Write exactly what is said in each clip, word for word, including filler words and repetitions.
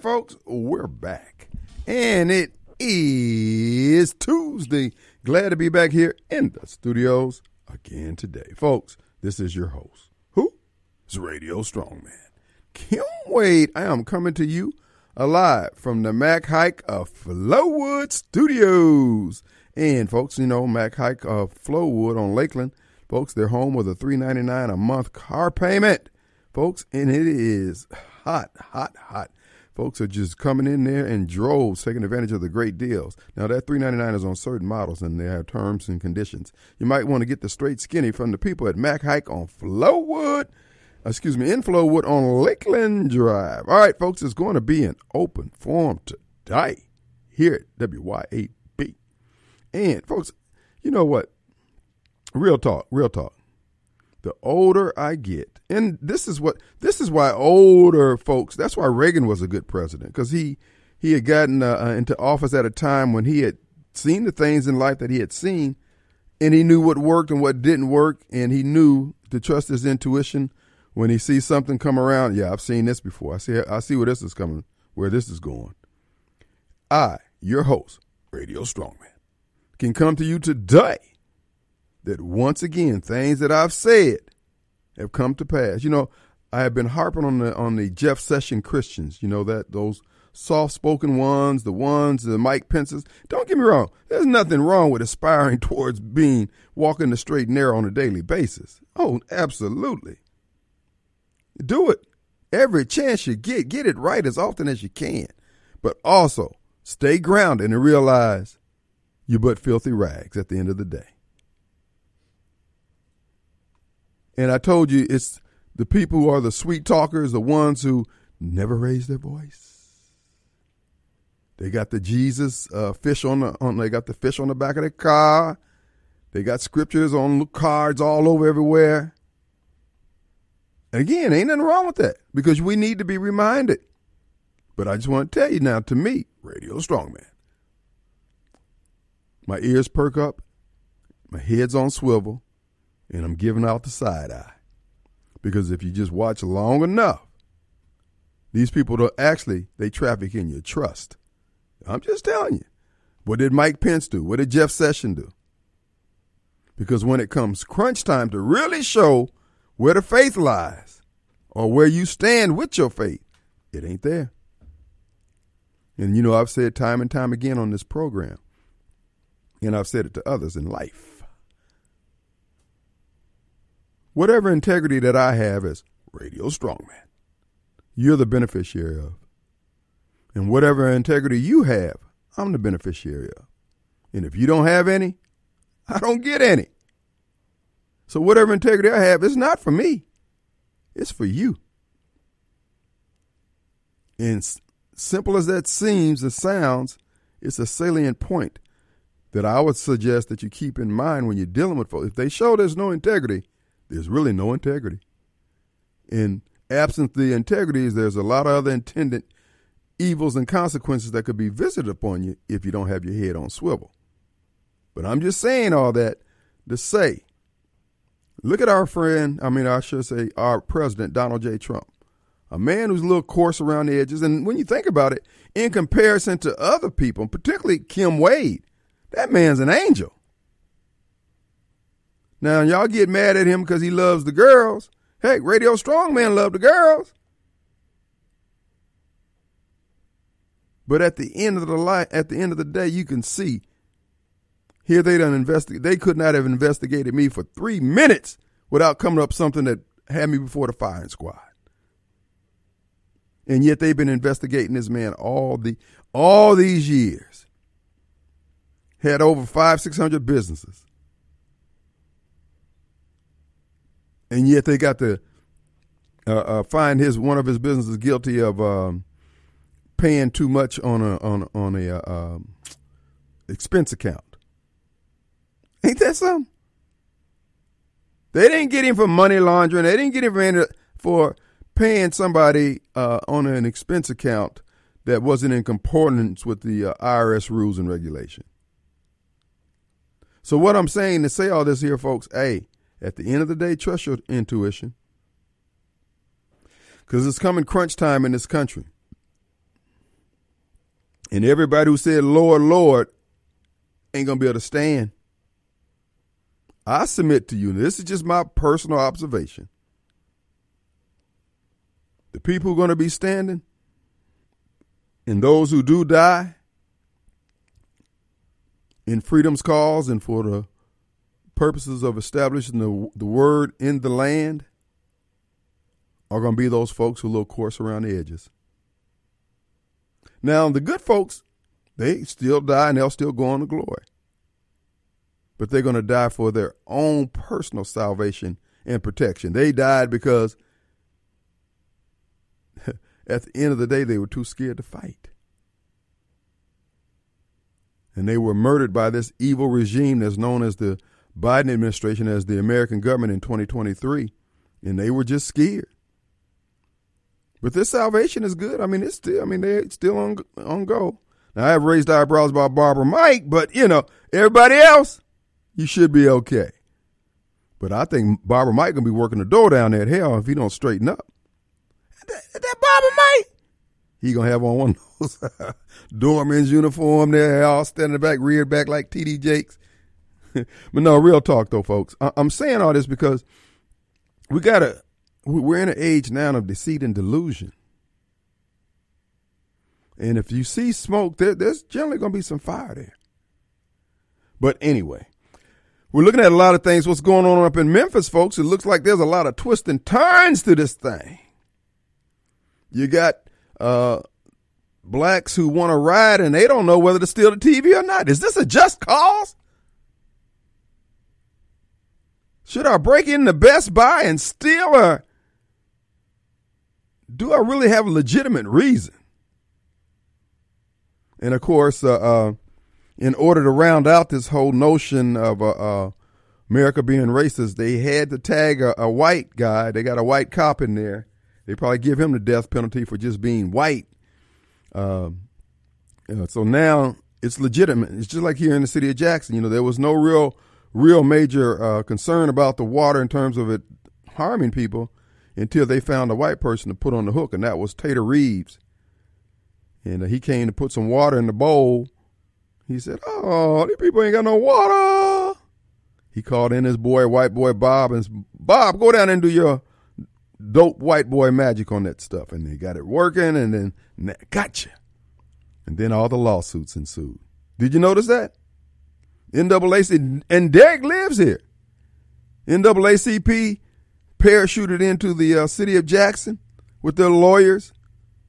folks, we're back. And it is Tuesday. Glad to be back here in the studios again today. Folks, this is your host. Who? It's Radio Strongman Kim Wade. I am coming to you alive from the Mac Haik of Flowood Studios. And folks, you know, Mac Haik of Flowood on Lakeland. Folks, they're home with a three ninety-nine a month car payment. Folks, and it is hot, hot, hot. Folks are just coming in there in droves, taking advantage of the great deals. Now, that three ninety-nine is on certain models, and they have terms and conditions. You might want to get the straight skinny from the people at Mac Haik on Flowood, excuse me, in Flowood on Lakeland Drive. All right, folks, it's going to be an open forum today here at W Y A B. And, folks, you know what? Real talk, real talk. The older I get, and this is what this is why older folks, that's why Reagan was a good president, because he, he had gotten uh, into office at a time when he had seen the things in life that he had seen, and he knew what worked and what didn't work, and he knew to trust his intuition when he sees something come around. Yeah, I've seen this before. I see I see where this is coming, where this is going. I, your host, Radio Strongman, can come to you today that once again, things that I've said have come to pass. You know, I have been harping on the on the Jeff Sessions Christians, you know, that those soft-spoken ones, the ones, the Mike Pences. Don't get me wrong. There's nothing wrong with aspiring towards being, walking the straight and narrow on a daily basis. Oh, absolutely. Do it. Every chance you get, get it right as often as you can. But also, stay grounded and realize you're but filthy rags at the end of the day. And I told you, it's the people who are the sweet talkers, the ones who never raise their voice. They got the Jesus uh, fish on the, on, they got the fish on the back of their car. They got scriptures on cards all over everywhere. Again, ain't nothing wrong with that, because we need to be reminded. But I just want to tell you now, to me, Radio Strongman, my ears perk up, my head's on swivel, and I'm giving out the side eye. Because if you just watch long enough, these people don't actually, they traffic in your trust. I'm just telling you. What did Mike Pence do? What did Jeff Sessions do? Because when it comes crunch time to really show where the faith lies or where you stand with your faith, it ain't there. And you know, I've said time and time again on this program, and I've said it to others in life, whatever integrity that I have as Radio Strongman, you're the beneficiary of. And whatever integrity you have, I'm the beneficiary of. And if you don't have any, I don't get any. So whatever integrity I have, it's not for me. It's for you. And s- simple as that seems, it sounds, it's a salient point that I would suggest that you keep in mind when you're dealing with folks. If they show there's no integrity, there's really no integrity. And absent the integrities, there's a lot of other intended evils and consequences that could be visited upon you if you don't have your head on swivel. But I'm just saying all that to say, look at our friend, I mean, I should say our president, Donald J. Trump, a man who's a little coarse around the edges. And when you think about it, in comparison to other people, particularly Kim Wade, that man's an angel. Now, y'all get mad at him because he loves the girls. Hey, Radio Strongman love the girls. But at the end of the life, at the end of the day, you can see here they done investigate. They could not have investigated me for three minutes without coming up something that had me before the firing squad. And yet they've been investigating this man all the all these years. Had over five, six hundred businesses. And yet they got to uh, uh, find his one of his businesses guilty of um, paying too much on a on a, on a uh, um, expense account. Ain't that something? They didn't get him for money laundering. They didn't get him for paying somebody uh, on an expense account that wasn't in concordance with the uh, I R S rules and regulation. So what I'm saying to say all this here, folks, hey, at the end of the day, trust your intuition, because it's coming crunch time in this country. And everybody who said, Lord, Lord, ain't going to be able to stand. I submit to you, and this is just my personal observation, the people who are going to be standing and those who do die in freedom's cause and for the purposes of establishing the, the word in the land are going to be those folks who look coarse around the edges. Now, the good folks, they still die and they'll still go on to glory. But they're going to die for their own personal salvation and protection. They died because at the end of the day, they were too scared to fight. And they were murdered by this evil regime that's known as the Biden administration, as the American government in twenty twenty-three. And they were just scared. But this salvation is good. I mean, it's still, I mean, they're still on, on go. Now, I have raised eyebrows about Barbara Mike, but, you know, everybody else, you should be okay. But I think Barbara Mike going to be working the door down there at hell if he don't straighten up. That, that Barbara Mike, he going to have on one of those doorman's uniform there, all standing back, reared back like T D Jakes. But no, real talk, though, folks. I, I'm saying all this because we got to, we're in an age now of deceit and delusion. And if you see smoke, there, there's generally going to be some fire there. But anyway, we're looking at a lot of things. What's going on up in Memphis, folks? It looks like there's a lot of twists and turns to this thing. You got uh, blacks who want to ride and they don't know whether to steal the T V or not. Is this a just cause? Should I break into Best Buy and steal her? Do I really have a legitimate reason? And of course, uh, uh, in order to round out this whole notion of uh, uh, America being racist, they had to tag a, a white guy. They got a white cop in there. They probably give him the death penalty for just being white. Uh, so now it's legitimate. It's just like here in the city of Jackson. You know, there was no real... real major uh, concern about the water in terms of it harming people until they found a white person to put on the hook, and that was Tate Reeves. And uh, he came to put some water in the bowl. He said, oh, these people ain't got no water. He called in his boy, white boy Bob, and said, Bob, go down and do your dope white boy magic on that stuff. And they got it working, and then, and gotcha. And then all the lawsuits ensued. Did you notice that? N double A C P, and Derek lives here. N double A C P parachuted into the uh, city of Jackson with their lawyers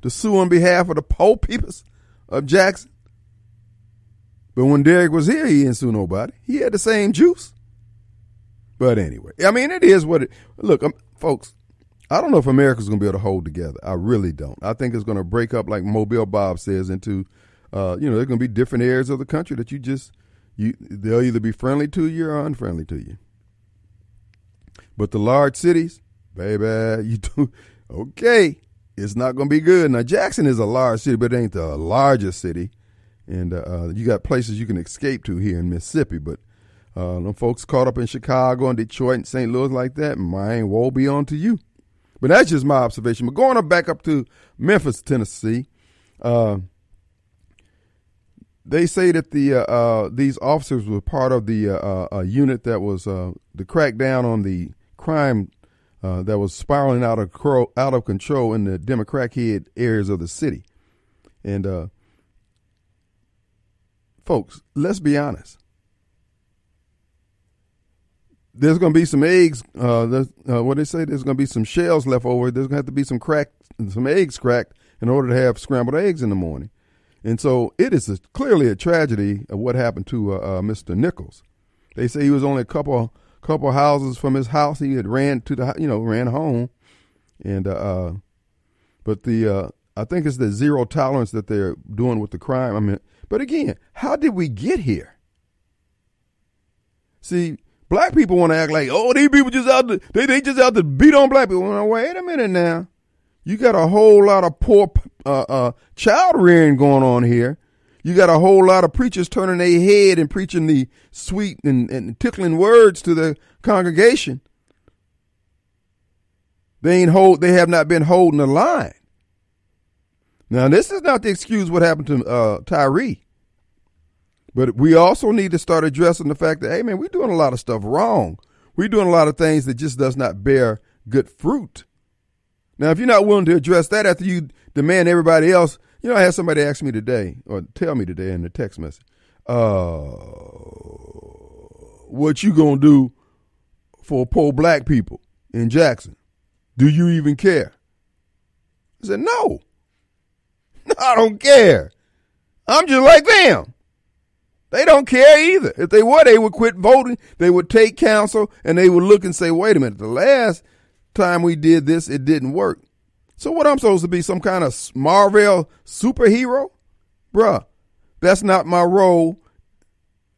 to sue on behalf of the poor peoples of Jackson. But when Derek was here, he didn't sue nobody. He had the same juice. But anyway, I mean, it is what it, look, um, folks, I don't know if America's going to be able to hold together. I really don't. I think it's going to break up, like Mobile Bob says, into, uh, you know, there's going to be different areas of the country that you just, You, they'll either be friendly to you or unfriendly to you. But the large cities, baby, you do, okay, it's not going to be good. Now, Jackson is a large city, but it ain't the largest city. And uh, you got places you can escape to here in Mississippi. But uh, them folks caught up in Chicago and Detroit and Saint Louis like that, man, woe be on to you. But that's just my observation. But going up back up to Memphis, Tennessee, uh, they say that the uh, uh, these officers were part of the uh, uh, unit that was uh, the crackdown on the crime uh, that was spiraling out of cro- out of control in the Democrat-head areas of the city. And uh, folks, let's be honest. There's going to be some eggs. Uh, uh, what they say? There's going to be some shells left over. There's going to have to be some cracked, some eggs cracked in order to have scrambled eggs in the morning. And so it is a, clearly a tragedy of what happened to uh, uh, Mister Nichols. They say he was only a couple couple houses from his house. He had ran to the you know ran home, and uh, uh, but the uh, I think it's the zero tolerance that they're doing with the crime. I mean, but again, how did we get here? See, black people want to act like, oh, these people just out to, they they just out to beat on black people. Well, wait a minute now. You got a whole lot of poor uh, uh, child rearing going on here. You got a whole lot of preachers turning their head and preaching the sweet and, and tickling words to the congregation. They ain't hold. They have not been holding the line. Now, this is not to excuse what happened to uh, Tyree. But we also need to start addressing the fact that, hey, man, we're doing a lot of stuff wrong. We're doing a lot of things that just does not bear good fruit. Now, if you're not willing to address that after you demand everybody else, you know, I had somebody ask me today, or tell me today in the text message, uh, what you going to do for poor black people in Jackson? Do you even care? I said, no. No, I don't care. I'm just like them. They don't care either. If they were, they would quit voting. They would take counsel, and they would look and say, wait a minute, the last time we did this, it didn't work. So what, I'm supposed to be some kind of Marvel superhero? Bruh, that's not my role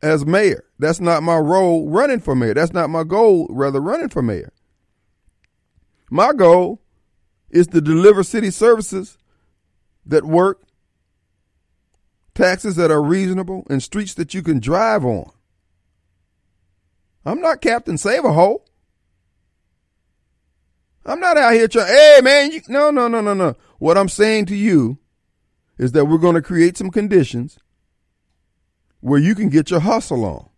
as mayor. That's not my role running for mayor. That's not my goal, rather, running for mayor. My goal is to deliver city services that work, taxes that are reasonable, and streets that you can drive on. I'm not Captain Save-A-Hole. I'm not out here trying, hey, man, you, no, no, no, no, no. What I'm saying to you is that we're going to create some conditions where you can get your hustle on.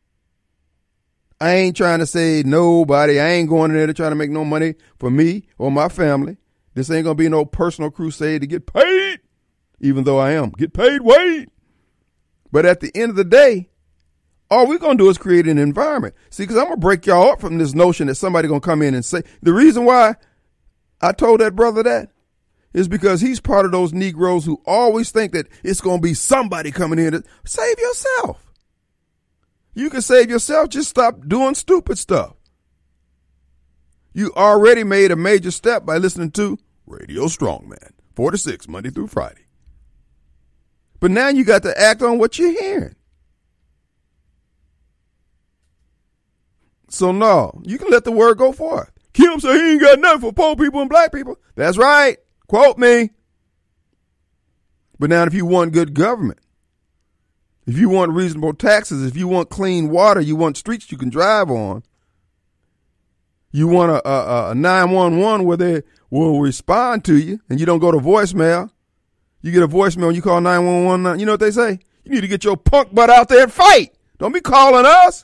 I ain't trying to say nobody. I ain't going in there to try to make no money for me or my family. This ain't going to be no personal crusade to get paid, even though I am. Get paid, wait. But at the end of the day, all we're going to do is create an environment. See, because I'm going to break y'all up from this notion that somebody's going to come in and say, the reason why I told that brother that is because he's part of those Negroes who always think that it's going to be somebody coming in to save yourself. You can save yourself. Just stop doing stupid stuff. You already made a major step by listening to Radio Strongman, four to six, Monday through Friday. But now you got to act on what you're hearing. So, no, you can let the word go forth. Kim said he ain't got nothing for poor people and black people. That's right. Quote me. But now if you want good government, if you want reasonable taxes, if you want clean water, you want streets you can drive on, you want a, a, a nine one one where they will respond to you and you don't go to voicemail. You get a voicemail and you call nine one one. You know what they say? You need to get your punk butt out there and fight. Don't be calling us.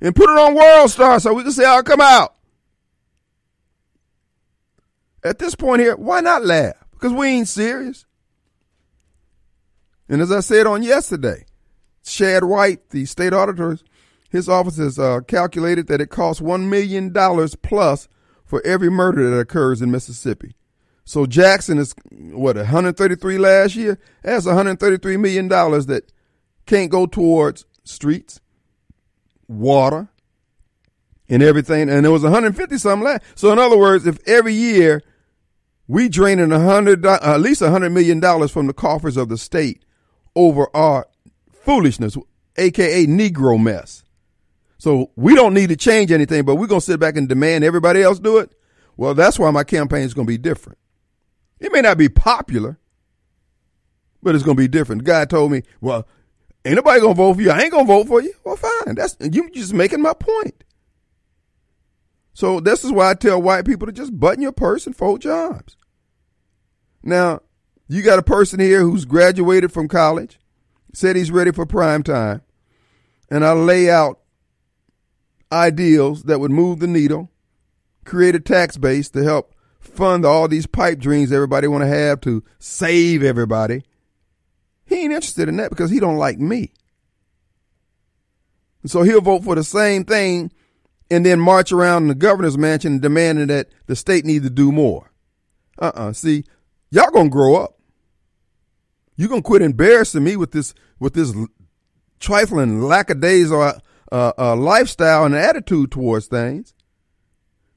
And put it on World Star so we can see how it come out. At this point here, why not laugh? Because we ain't serious. And as I said on yesterday, Shad White, the state auditor, his office has uh, calculated that it costs one million dollars plus for every murder that occurs in Mississippi. So Jackson is, what, one hundred thirty-three last year? That's one hundred thirty-three million dollars that can't go towards streets, water, and everything. And there was one hundred fifty something left. So in other words, if every year we drain in one hundred, uh, at least one hundred million dollars from the coffers of the state over our foolishness, a k a. Negro mess. So we don't need to change anything, but we're going to sit back and demand everybody else do it. Well, that's why my campaign is going to be different. It may not be popular, but it's going to be different. The guy told me, well, ain't nobody going to vote for you. I ain't going to vote for you. Well, fine. That's, you just making my point. So this is why I tell white people to just button your purse and fold jobs. Now, you got a person here who's graduated from college, said he's ready for prime time, and I lay out ideals that would move the needle, create a tax base to help fund all these pipe dreams everybody want to have to save everybody. He ain't interested in that because he don't like me. And so he'll vote for the same thing and then march around in the governor's mansion demanding that the state needs to do more. Uh-uh. See, y'all going to grow up. You're going to quit embarrassing me with this with this trifling lackadaisical uh, uh, lifestyle and attitude towards things.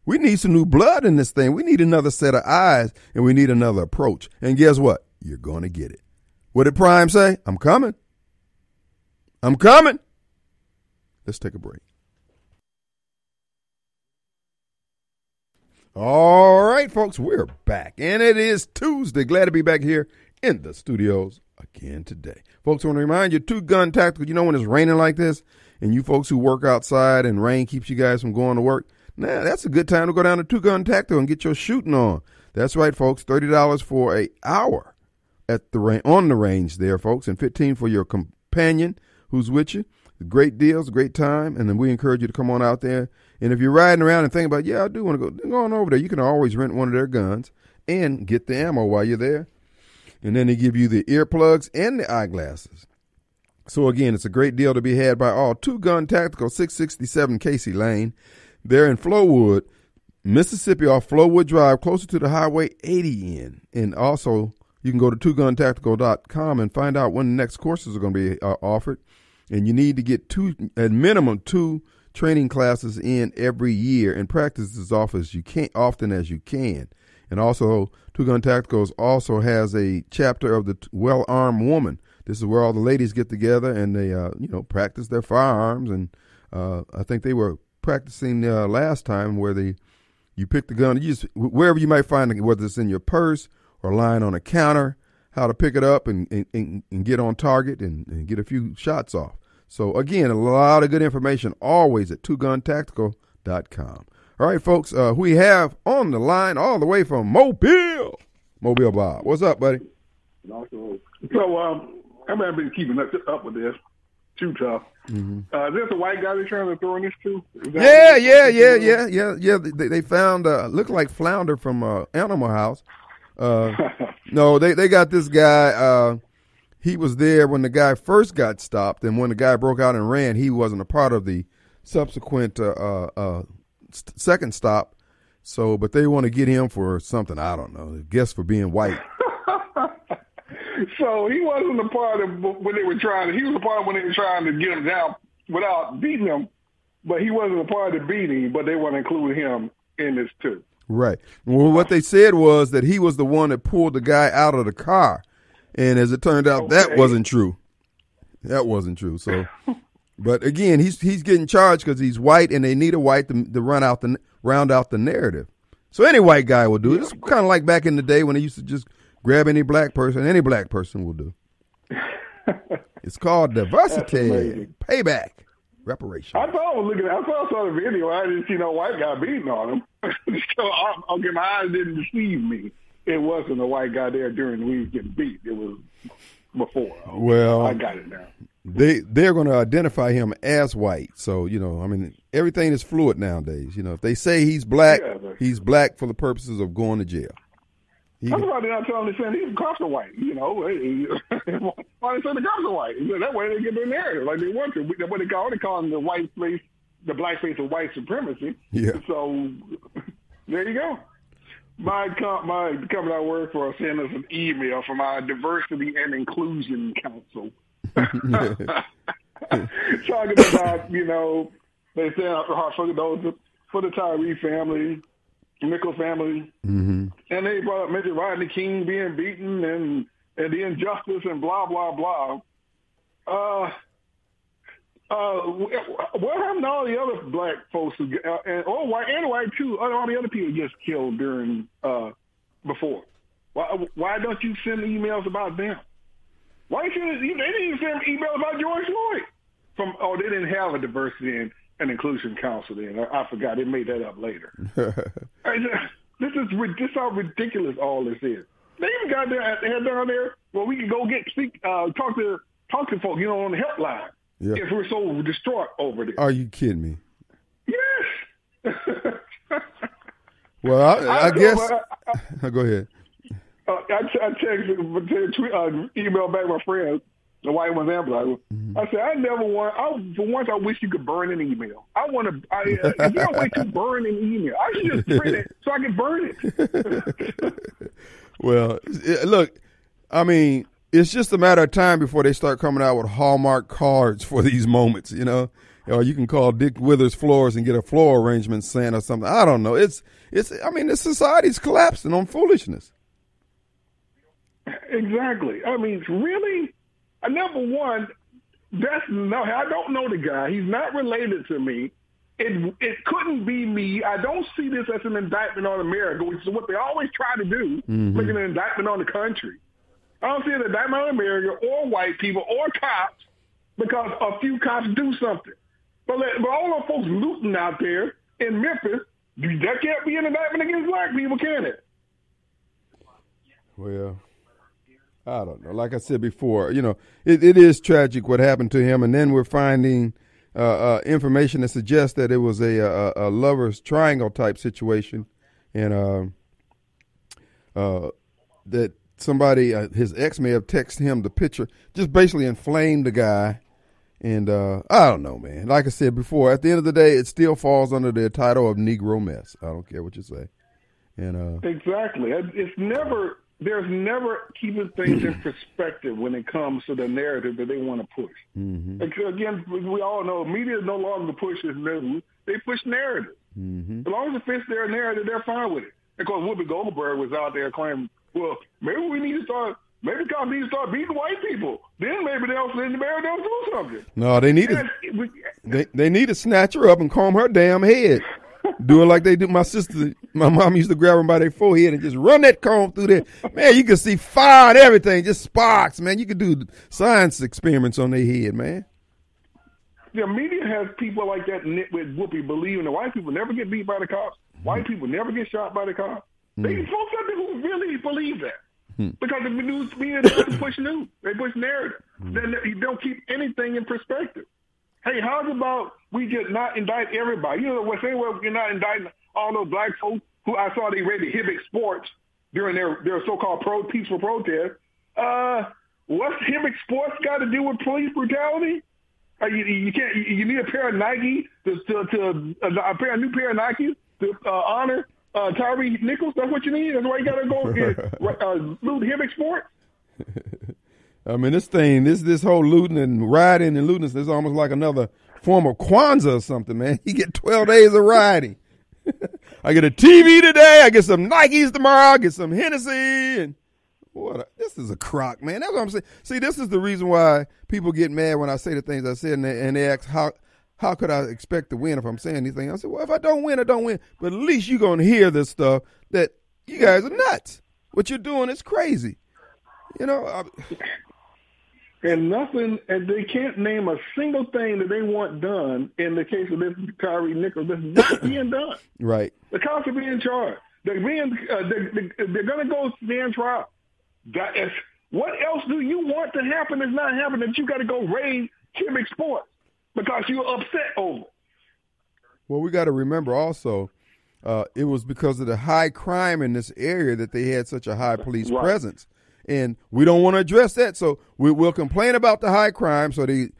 We need some new blood in this thing. We need another set of eyes, and we need another approach. And guess what? You're going to get it. What did Prime say? I'm coming. I'm coming. Let's take a break. All right, folks, we're back. And it is Tuesday. Glad to be back here in the studios again today. Folks, I want to remind you, Two Gun Tactical, you know when it's raining like this, and you folks who work outside and rain keeps you guys from going to work, now that's a good time to go down to Two Gun Tactical and get your shooting on. That's right, folks, thirty dollars for an hour at the ra- on the range there, folks, and fifteen for your companion who's with you. Great deals, great time, and then we encourage you to come on out there. And if you're riding around and thinking about, yeah, I do want to go, then go on over there. You can always rent one of their guns and get the ammo while you're there. And then they give you the earplugs and the eyeglasses. So, again, it's a great deal to be had by all. Two Gun Tactical, six sixty-seven Casey Lane. They're in Flowood, Mississippi, off Flowood Drive, closer to the Highway eighty end. And also, you can go to two gun tactical dot com and find out when the next courses are going to be uh, offered. And you need to get two, at minimum two training classes in every year, and practice as often as you can. Often as you can. And also, Two Gun Tacticals also has a chapter of the Well-Armed Woman. This is where all the ladies get together and they, uh, you know, practice their firearms. And uh, I think they were practicing uh, last time where they, you pick the gun, you just wherever you might find it, whether it's in your purse or lying on a counter, how to pick it up and, and, and get on target and, and get a few shots off. So, again, a lot of good information always at two gun tactical dot com. All right, folks, uh, we have on the line all the way from Mobile, Mobile Bob. What's up, buddy? So, um, I mean, I've been keeping up, up with this. Too tough. Mm-hmm. Uh, is this a white guy they're trying to throw in this to? Yeah, yeah, yeah, yeah, yeah, yeah. They, they found, uh, looked like Flounder from uh, Animal House. Uh, no, they, they got this guy. Uh, he was there when the guy first got stopped, and when the guy broke out and ran, he wasn't a part of the subsequent uh, uh, uh, st- second stop. So, but they want to get him for something, I don't know, I guess for being white. So he wasn't a part of when they were trying to, he was a part of when they were trying to get him down without beating him, but he wasn't a part of the beating, but they want to include him in this too. Right. Well, what they said was that he was the one that pulled the guy out of the car. And as it turned out, okay. that wasn't true. That wasn't true. So, but again, he's he's getting charged because he's white, and they need a white to, to run out the round out the narrative. So any white guy will do it. It's kind of like back in the day when they used to just grab any black person. Any black person will do. It's called diversity, payback, reparation. I thought I was looking. I thought I saw the video. I didn't see no white guy beating on him. So I, I, my eyes didn't deceive me. It wasn't a white guy there during the week getting beat. It was before. Okay. Well, I got it now. They they're going to identify him as white. So you know, I mean, everything is fluid nowadays. You know, if they say he's black, yeah, but he's black for the purposes of going to jail. He, that's why they're not telling the he's the cops are white. You know, why they say the cops are white? That way they get their narrative like they want to. That's what they call they call them the white face, the black face of white supremacy. Yeah. So there you go. My com- my company I work for sent us an email from our Diversity and Inclusion Council talking about, you know, they sent out the heart for those for the Tyree family, Nichols family, mm-hmm. and they brought up mentioned Rodney King being beaten and and the injustice and blah blah blah. Uh, uh, what happened to all the other black folks who uh, and oh white and white too? All the other people gets killed during uh before. Why why don't you send emails about them? Why should they didn't send emails about George Floyd? From oh they didn't have a diversity and. An inclusion council then. I, I forgot. They made that up later. This is this how ridiculous all this is. They even got their head down there where we can go get speak, uh, talk to talk to folk, you know, on the helpline yeah. if we're so distraught over this. Are you kidding me? Yes. Well, I, I, I guess. I, I, go ahead. Uh, I, I texted, tweet, uh, emailed back my friends. The white ones and black ones. Mm-hmm. I said, I never want, I, for once, I wish you could burn an email. I want to, I, uh, is there a way to burn an email? I should just print it so I can burn it. Well, it, look, I mean, it's just a matter of time before they start coming out with Hallmark cards for these moments, you know? Or you can call Dick Withers Floors and get a floor arrangement sent or something. I don't know. It's, it's, I mean, the society's collapsing on foolishness. Exactly. I mean, really? Number one, that's no. I don't know the guy. He's not related to me. It it couldn't be me. I don't see this as an indictment on America, which is what they always try to do, mm-hmm. making an indictment on the country. I don't see an indictment on America or white people or cops because a few cops do something. But, let, but all those folks looting out there in Memphis, that can't be an indictment against black people, can it? Well, I don't know. Like I said before, you know, it, it is tragic what happened to him. And then we're finding uh, uh, information that suggests that it was a, a, a lover's triangle type situation. And uh, uh, that somebody, uh, his ex may have texted him the picture, just basically inflamed the guy. And uh, I don't know, man. Like I said before, at the end of the day, it still falls under the title of Negro mess. I don't care what you say. And uh, exactly. It's never... There's never keeping things in perspective when it comes to the narrative that they want to push. Mm-hmm. Again, we all know media no longer pushes news; they push narrative. Mm-hmm. As long as it fits their narrative, they're fine with it. Because Whoopi Goldberg was out there claiming, "Well, maybe we need to start. Maybe the cops need to start beating white people. Then maybe they'll send the mayor down to do something." No, they need to. They they need to snatch her up and comb her damn head. Doing like they do. My sister, my mom used to grab them by their forehead and just run that comb through there. Man, you could see fire and everything, just sparks, man. You could do science experiments on their head, man. The media has people like that knit with Whoopi believing that white people never get beat by the cops. White mm. people never get shot by the cops. Mm. They folks out there who really believe that. Mm. Because the news media doesn't push news. They push narrative. Mm. They, they don't keep anything in perspective. Hey, how's about we just not indict everybody? You know what they were? You're not indicting all those black folks who I saw they read the Hibbett Sports during their, their so-called pro peaceful protest. Uh, what's Hibbett Sports got to do with police brutality? Uh, you, you can't. You, you need a pair of Nike to to, to a, a pair a new pair of Nikes to uh, honor uh, Tyre Nichols. That's what you need. That's why you got to go get uh, loot Hibbett Sports. I mean, this thing, this this whole looting and rioting and looting is almost like another form of Kwanzaa or something, man. You get twelve days of rioting. I get a T V today. I get some Nikes tomorrow. I get some Hennessy. And what? A, this is a crock, man. That's what I'm saying. See, this is the reason why people get mad when I say the things I said, and they, and they ask, how how could I expect to win if I'm saying anything? I said, well, if I don't win, I don't win. But at least you're going to hear this stuff that you guys are nuts. What you're doing is crazy. You know, I... And nothing, and they can't name a single thing that they want done in the case of this Tyre Nichols. This is not being done. Right. The cops are being charged. They're being, uh, they're, they're, they're going to go stand trial. That is, what else do you want to happen that's not happening that you got to go raid Hibbett Sports because you're upset over? Well, we got to remember also, uh, it was because of the high crime in this area that they had such a high police right. presence. And we don't want to address that, so we, we'll complain about the high crime. So they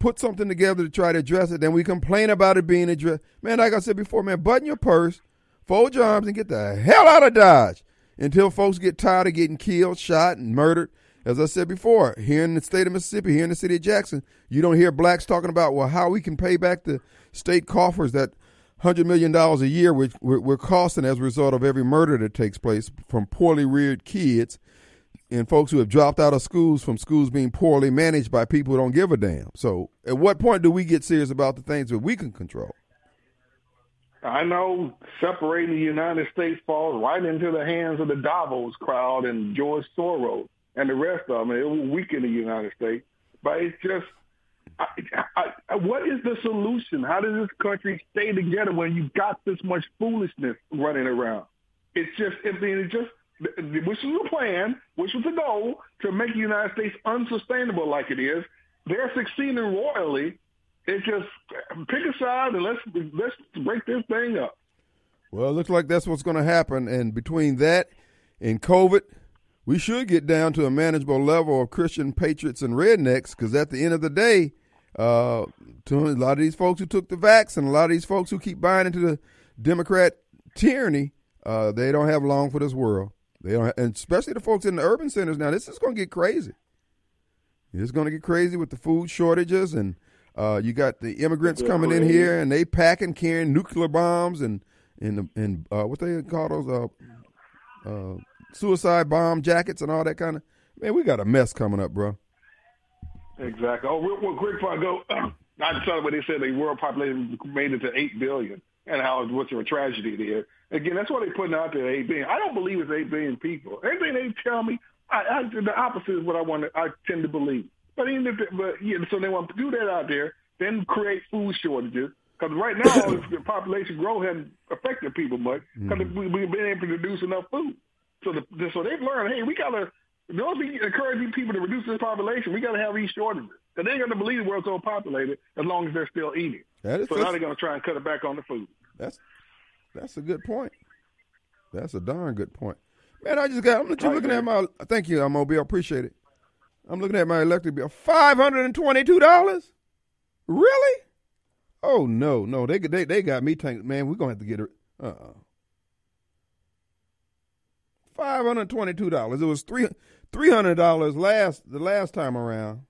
put something together to try to address it. Then we complain about it being addressed. Man, like I said before, man, button your purse, fold your arms, and get the hell out of Dodge until folks get tired of getting killed, shot, and murdered. As I said before, here in the state of Mississippi, here in the city of Jackson, you don't hear blacks talking about, well, how we can pay back the state coffers that one hundred million dollars a year we're, we're costing as a result of every murder that takes place from poorly reared kids. And folks who have dropped out of schools from schools being poorly managed by people who don't give a damn. So at what point do we get serious about the things that we can control? I know separating the United States falls right into the hands of the Davos crowd and George Soros and the rest of them. It will weaken the United States. But it's just, I, I, I, what is the solution? How does this country stay together when you've got this much foolishness running around? It's just, I mean, it's just, which was the plan, which was the goal, to make the United States unsustainable like it is. They're succeeding royally. It's just pick a side and let's let's break this thing up. Well, it looks like that's what's going to happen. And between that and COVID, we should get down to a manageable level of Christian patriots and rednecks, because at the end of the day, uh, to a lot of these folks who took the vax and a lot of these folks who keep buying into the Democrat tyranny, uh, they don't have long for this world. They don't, and especially the folks in the urban centers now. This is going to get crazy. It's going to get crazy with the food shortages, and uh, you got the immigrants They're coming crazy. in here, and they packing, carrying nuclear bombs, and and and uh, what they call those uh, uh, suicide bomb jackets and all that kind of. Man, we got a mess coming up, bro. Exactly. Oh, real, real quick before I go, I saw what they said the world population made it to eight billion, and how what a tragedy it is. Again, that's why they're putting out there eight billion. I don't believe it's eight billion people. Everything they tell me, I, I, the opposite is what I want. To, I tend to believe. But even if, but yeah, so they want to do that out there, then create food shortages. Because right now, the population growth hasn't affected people much because mm. we, we've been able to produce enough food. So, the, so they've learned, hey, we gotta Those be encouraging people to reduce this population. We got to have these shortages. Because they ain't going to believe the world's overpopulated as long as they're still eating. That is, so now they're going to try and cut it back on the food. That's that's a good point. That's a darn good point. Man, I just got, I'm just right, looking man. at my, thank you, Moby, I appreciate it. I'm looking at my electric bill, five hundred twenty-two dollars? Really? Oh, no, no, they they, they got me thinking, man, we're going to have to get it. Uh-uh. five hundred twenty-two dollars. It was three $300 last the last time around,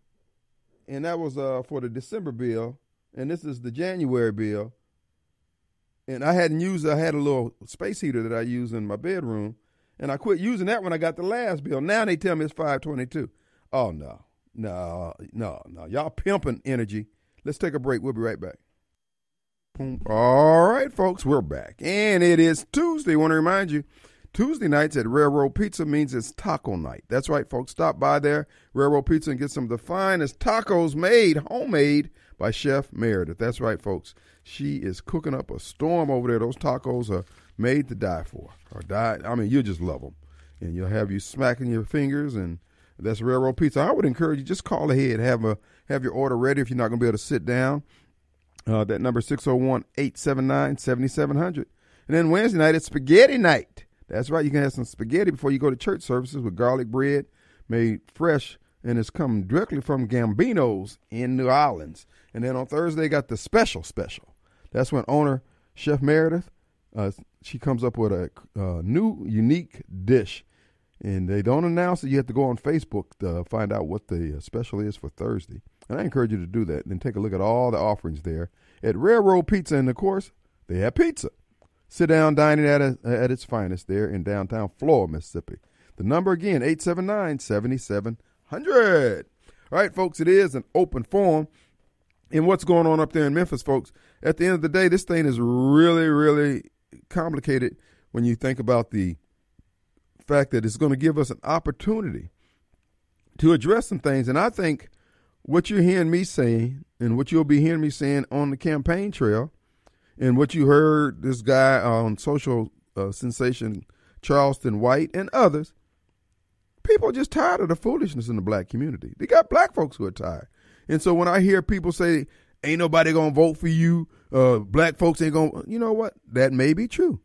and that was uh, for the December bill, and this is the January bill. And I hadn't used, I had a little space heater that I use in my bedroom, and I quit using that when I got the last bill. Now they tell me it's five hundred twenty-two dollars. Oh, no, no, no, no. Y'all pimping energy. Let's take a break. We'll be right back. All right, folks, we're back. And it is Tuesday. I want to remind you, Tuesday nights at Railroad Pizza means it's taco night. That's right, folks. Stop by there, Railroad Pizza, and get some of the finest tacos made, homemade, by Chef Meredith. That's right, folks. She is cooking up a storm over there. Those tacos are made to die for. Or die. I mean, you'll just love them. And you'll have you smacking your fingers, and that's Railroad Pizza. I would encourage you, just call ahead. Have a have your order ready if you're not going to be able to sit down. Uh, that number is six oh one, eight seven nine, seven seven zero zero. And then Wednesday night, it's spaghetti night. That's right. You can have some spaghetti before you go to church services with garlic bread made fresh, and it's coming directly from Gambino's in New Orleans. And then on Thursday, they got the special special. That's when owner Chef Meredith, uh, she comes up with a uh, new unique dish, and they don't announce it. You have to go on Facebook to find out what the special is for Thursday. And I encourage you to do that and take a look at all the offerings there at Railroad Pizza. And of course, they have pizza. Sit-down dining at a, at its finest there in downtown Florence, Mississippi. The number again, eight seven nine, seven seven zero zero. All right, folks, it is an open forum. And what's going on up there in Memphis, folks, at the end of the day, this thing is really, really complicated when you think about the fact that it's going to give us an opportunity to address some things. And I think what you're hearing me saying and what you'll be hearing me saying on the campaign trail, and what you heard this guy on social uh, sensation, Charleston White and others, people are just tired of the foolishness in the black community. They got black folks who are tired. And so when I hear people say, ain't nobody going to vote for you, uh, black folks ain't going to, you know what? That may be true.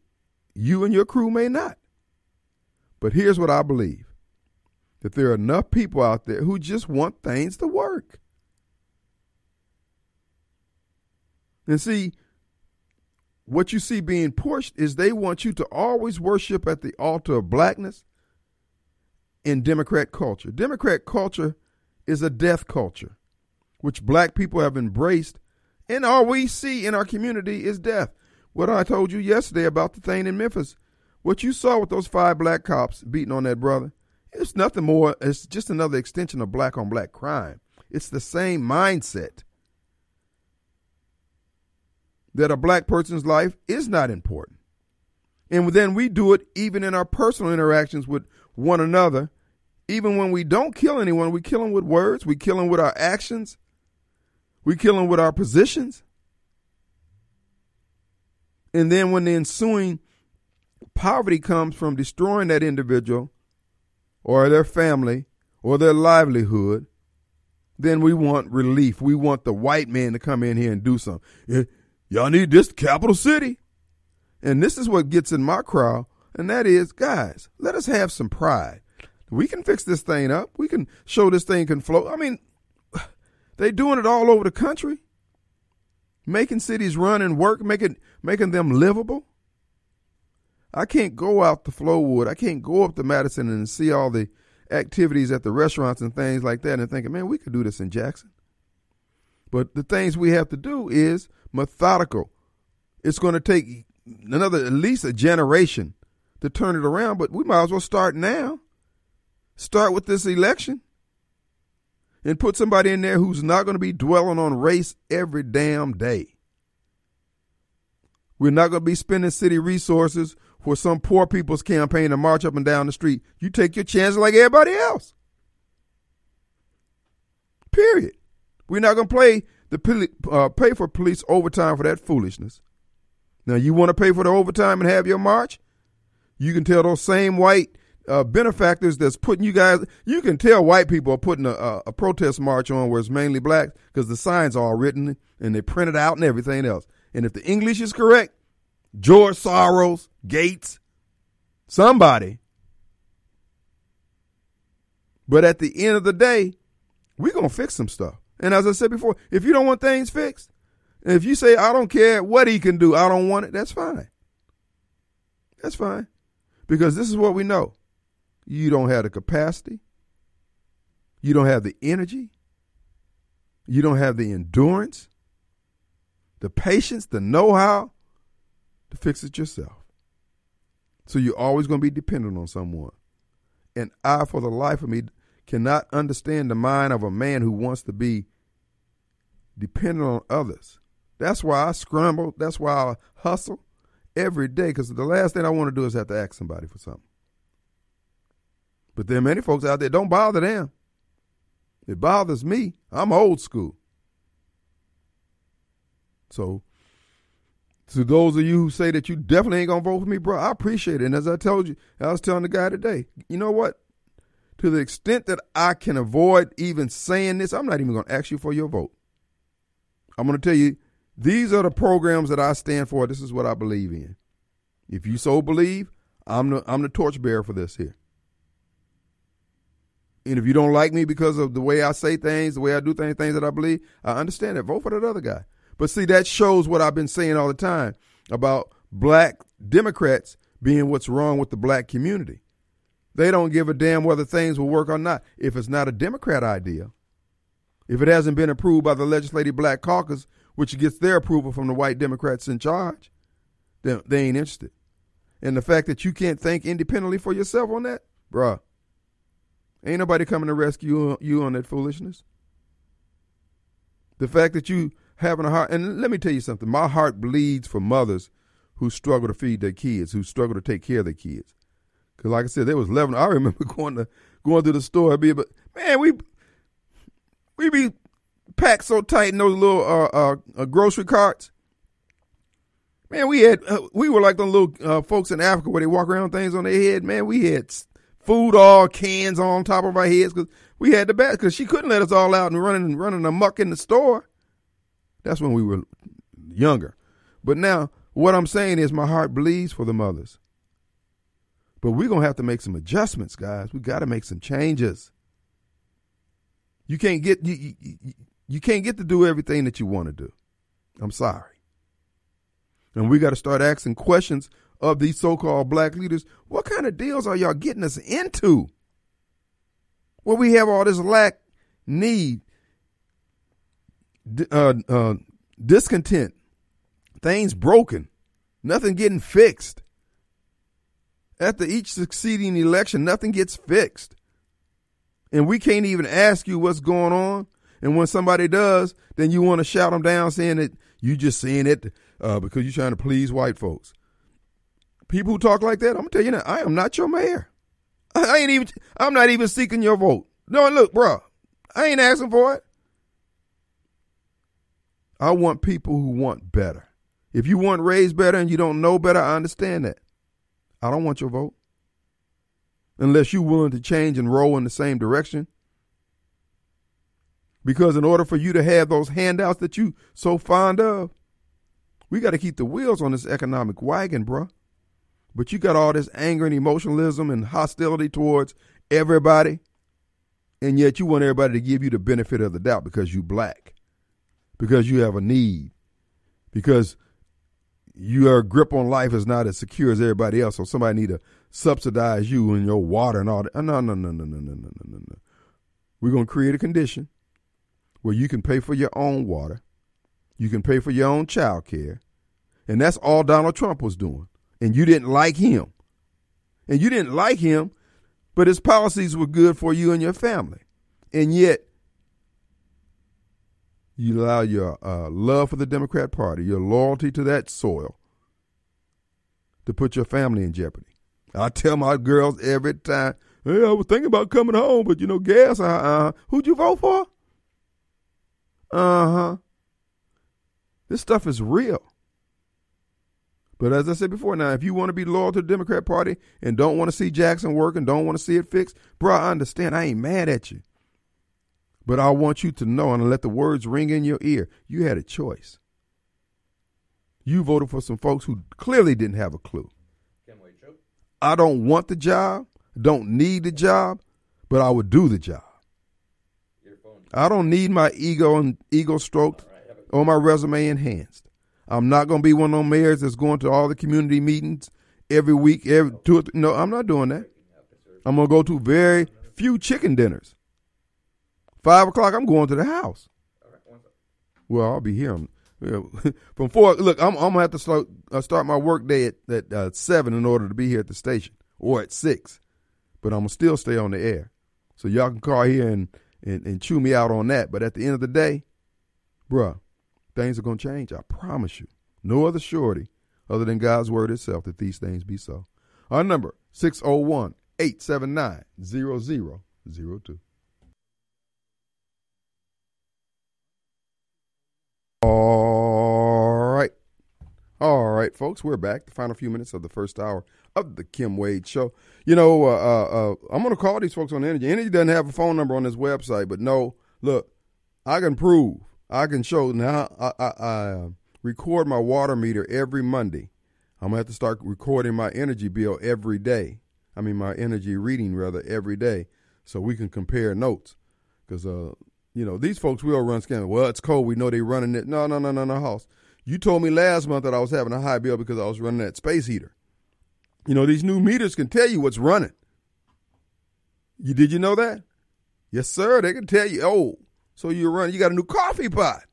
You and your crew may not. But here's what I believe, that there are enough people out there who just want things to work. And see, what you see being pushed is they want you to always worship at the altar of blackness in Democrat culture. Democrat culture is a death culture, which black people have embraced, and all we see in our community is death. What I told you yesterday about the thing in Memphis, what you saw with those five black cops beating on that brother, it's nothing more. It's just another extension of black on black crime. It's the same mindset that a black person's life is not important. And then we do it even in our personal interactions with one another. Even when we don't kill anyone, we kill them with words. We kill them with our actions. We kill them with our positions. And then when the ensuing poverty comes from destroying that individual or their family or their livelihood, then we want relief. We want the white man to come in here and do something. It, Y'all need this capital city. And this is what gets in my crowd, and that is, guys, let us have some pride. We can fix this thing up. We can show this thing can flow. I mean, they doing it all over the country, making cities run and work, making making them livable. I can't go out to Flowood. I can't go up to Madison and see all the activities at the restaurants and things like that and thinking, man, we could do this in Jackson. But the things we have to do is methodical. It's going to take another, at least a generation to turn it around, but we might as well start now. Start with this election and put somebody in there who's not going to be dwelling on race every damn day. We're not going to be spending city resources for some poor people's campaign to march up and down the street. You take your chances like everybody else. Period. We're not going to play the uh, pay for police overtime for that foolishness. Now, you want to pay for the overtime and have your march? You can tell those same white uh, benefactors that's putting you guys, you can tell white people are putting a, a, a protest march on where it's mainly black because the signs are all written and they printed out and everything else. And if the English is correct, George Soros, Gates, somebody. But at the end of the day, we're going to fix some stuff. And as I said before, if you don't want things fixed, if you say, I don't care what he can do, I don't want it, that's fine. That's fine. Because this is what we know. You don't have the capacity. You don't have the energy. You don't have the endurance, the patience, the know-how to fix it yourself. So you're always going to be dependent on someone. And I, for the life of me, cannot understand the mind of a man who wants to be dependent on others. That's why I scramble. That's why I hustle every day, because the last thing I want to do is have to ask somebody for something. But there are many folks out there, don't bother them. It bothers me. I'm old school. So, to those of you who say that you definitely ain't going to vote for me, bro, I appreciate it. And as I told you, I was telling the guy today, you know what? To the extent that I can avoid even saying this, I'm not even going to ask you for your vote. I'm going to tell you, these are the programs that I stand for. This is what I believe in. If you so believe, I'm the, I'm the torchbearer for this here. And if you don't like me because of the way I say things, the way I do things, things that I believe, I understand that. Vote for that other guy. But see, that shows what I've been saying all the time about black Democrats being what's wrong with the black community. They don't give a damn whether things will work or not. If it's not a Democrat idea, if it hasn't been approved by the Legislative Black Caucus, which gets their approval from the white Democrats in charge, then they ain't interested. And the fact that you can't think independently for yourself on that, bruh, ain't nobody coming to rescue you on that foolishness. The fact that you having a heart, and let me tell you something, my heart bleeds for mothers who struggle to feed their kids, who struggle to take care of their kids. Because like I said, there was eleven, I remember going to going to the store, be but man, we we be packed so tight in those little uh, uh, uh, grocery carts. Man, we had uh, we were like the little uh, folks in Africa where they walk around with things on their head. Man, we had food all cans on top of our heads because we had the basket. Because she couldn't let us all out and running running amok in the store. That's when we were younger. But now what I'm saying is my heart bleeds for the mothers. But we're going to have to make some adjustments, guys. We got to make some changes. You can't get you, you, you can't get to do everything that you want to do. I'm sorry. And we got to start asking questions of these so-called black leaders. What kind of deals are y'all getting us into? Well, we have all this lack, need, Uh, uh, discontent, things broken, nothing getting fixed. After each succeeding election, nothing gets fixed. And we can't even ask you what's going on. And when somebody does, then you want to shout them down saying that you just saying it uh, because you're trying to please white folks. People who talk like that, I'm going to tell you now, I am not your mayor. I ain't even, I'm not even seeking your vote. No, look, bro, I ain't asking for it. I want people who want better. If you weren't raised better and you don't know better, I understand that. I don't want your vote. Unless you're willing to change and roll in the same direction. Because in order for you to have those handouts that you so fond of, we got to keep the wheels on this economic wagon, bruh. But you got all this anger and emotionalism and hostility towards everybody. And yet you want everybody to give you the benefit of the doubt because you black. Because you have a need, because your grip on life is not as secure as everybody else, so somebody need to subsidize you and your water and all that. No, no, no, no, no, no, no, no, no. We're going to create a condition where you can pay for your own water, you can pay for your own child care, and that's all Donald Trump was doing, and you didn't like him. And you didn't like him, but his policies were good for you and your family, and yet you allow your uh, love for the Democrat Party, your loyalty to that soil, to put your family in jeopardy. I tell my girls every time, hey, I was thinking about coming home, but, you know, gas, uh-uh. Who'd you vote for? Uh-huh. This stuff is real. But as I said before, now, if you want to be loyal to the Democrat Party and don't want to see Jackson work and don't want to see it fixed, bro, I understand. I ain't mad at you. But I want you to know and let the words ring in your ear. You had a choice. You voted for some folks who clearly didn't have a clue. I don't want the job, don't need the job, but I would do the job. I don't need my ego and ego stroked or my resume enhanced. I'm not going to be one of those mayors that's going to all the community meetings every week. Every two or three. No, I'm not doing that. I'm going to go to very few chicken dinners. Five o'clock, I'm going to the house. Well, I'll be here. From four, look, I'm, I'm going to have to slow, uh, start my work day at, at uh, seven in order to be here at the station or at six. But I'm going to still stay on the air. So y'all can call here and, and, and chew me out on that. But at the end of the day, bruh, things are going to change. I promise you. No other surety other than God's word itself that these things be so. Our number, six oh one, eight seven nine, zero zero zero two. All right. All right, folks, we're back. The final few minutes of the first hour of the Kim Wade Show. You know, uh, uh, I'm going to call these folks on Energy. Energy doesn't have a phone number on this website, but no, look, I can prove. I can show now. I, I, I record my water meter every Monday. I'm going to have to start recording my energy bill every day. I mean, my energy reading, rather, every day so we can compare notes. Because, uh, you know, these folks will run scams. Well, it's cold. We know they're running it. No, no, no, no, no, Hoss. You told me last month that I was having a high bill because I was running that space heater. You know, these new meters can tell you what's running. You Did you know that? Yes, sir. They can tell you. Oh. So you're running, you got a new coffee pot.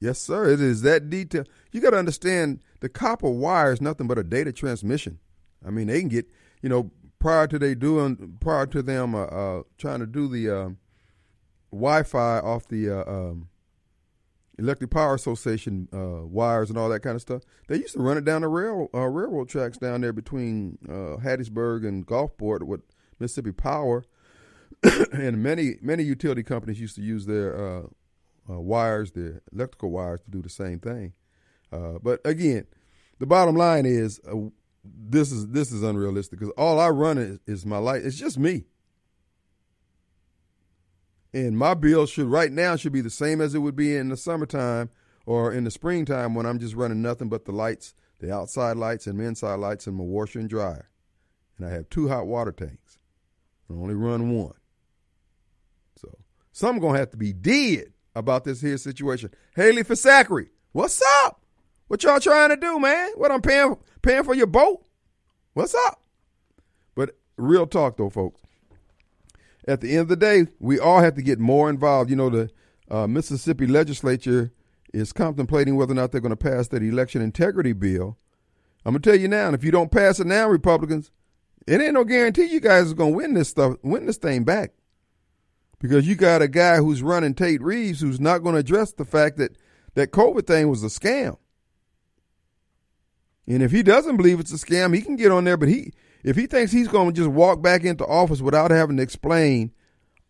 Yes, sir, it is that detail. You got to understand the copper wire is nothing but a data transmission. I mean, they can get, you know, prior to they doing, prior to them uh, uh, trying to do the um, Wi-Fi off the uh, um, Electric Power Association uh, wires and all that kind of stuff, they used to run it down the rail uh, railroad tracks down there between uh, Hattiesburg and Gulfport with Mississippi Power. And many many utility companies used to use their uh, uh, wires, their electrical wires, to do the same thing. Uh, but again, the bottom line is uh, this is this is unrealistic because all I run is, is my light. It's just me, and my bill should right now should be the same as it would be in the summertime or in the springtime when I'm just running nothing but the lights, the outside lights and the inside lights, and my washer and dryer, and I have two hot water tanks. I only run one. So some going to have to be dead about this here situation. Haley Fisackery, what's up? What y'all trying to do, man? What, I'm paying, paying for your boat? What's up? But real talk, though, folks. At the end of the day, we all have to get more involved. You know, the uh, Mississippi legislature is contemplating whether or not they're going to pass that election integrity bill. I'm going to tell you now, and if you don't pass it now, Republicans, it ain't no guarantee you guys are going to win this stuff, win this thing back. Because you got a guy who's running Tate Reeves who's not going to address the fact that that COVID thing was a scam. And if he doesn't believe it's a scam, he can get on there. But he, if he thinks he's going to just walk back into office without having to explain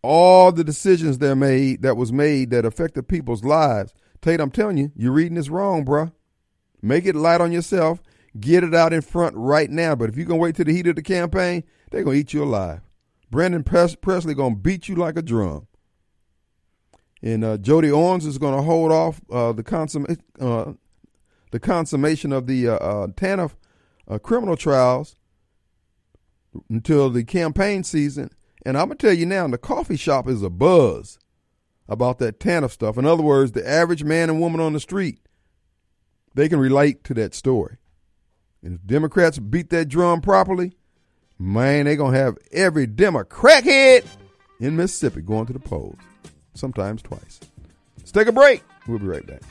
all the decisions that made that was made that affected people's lives, Tate, I'm telling you, you're reading this wrong, bruh. Make it light on yourself. Get it out in front right now. But if you're going to wait till the heat of the campaign, they're going to eat you alive. Brandon Pres- Presley going to beat you like a drum. And uh, Jody Owens is going to hold off uh, the, consumm- uh, the consummation of the uh, uh, T A N F uh, criminal trials until the campaign season. And I'm going to tell you now, the coffee shop is a buzz about that T A N F stuff. In other words, the average man and woman on the street, they can relate to that story. And if Democrats beat that drum properly, man, they're going to have every Democrat head in Mississippi going to the polls, sometimes twice. Let's take a break. We'll be right back.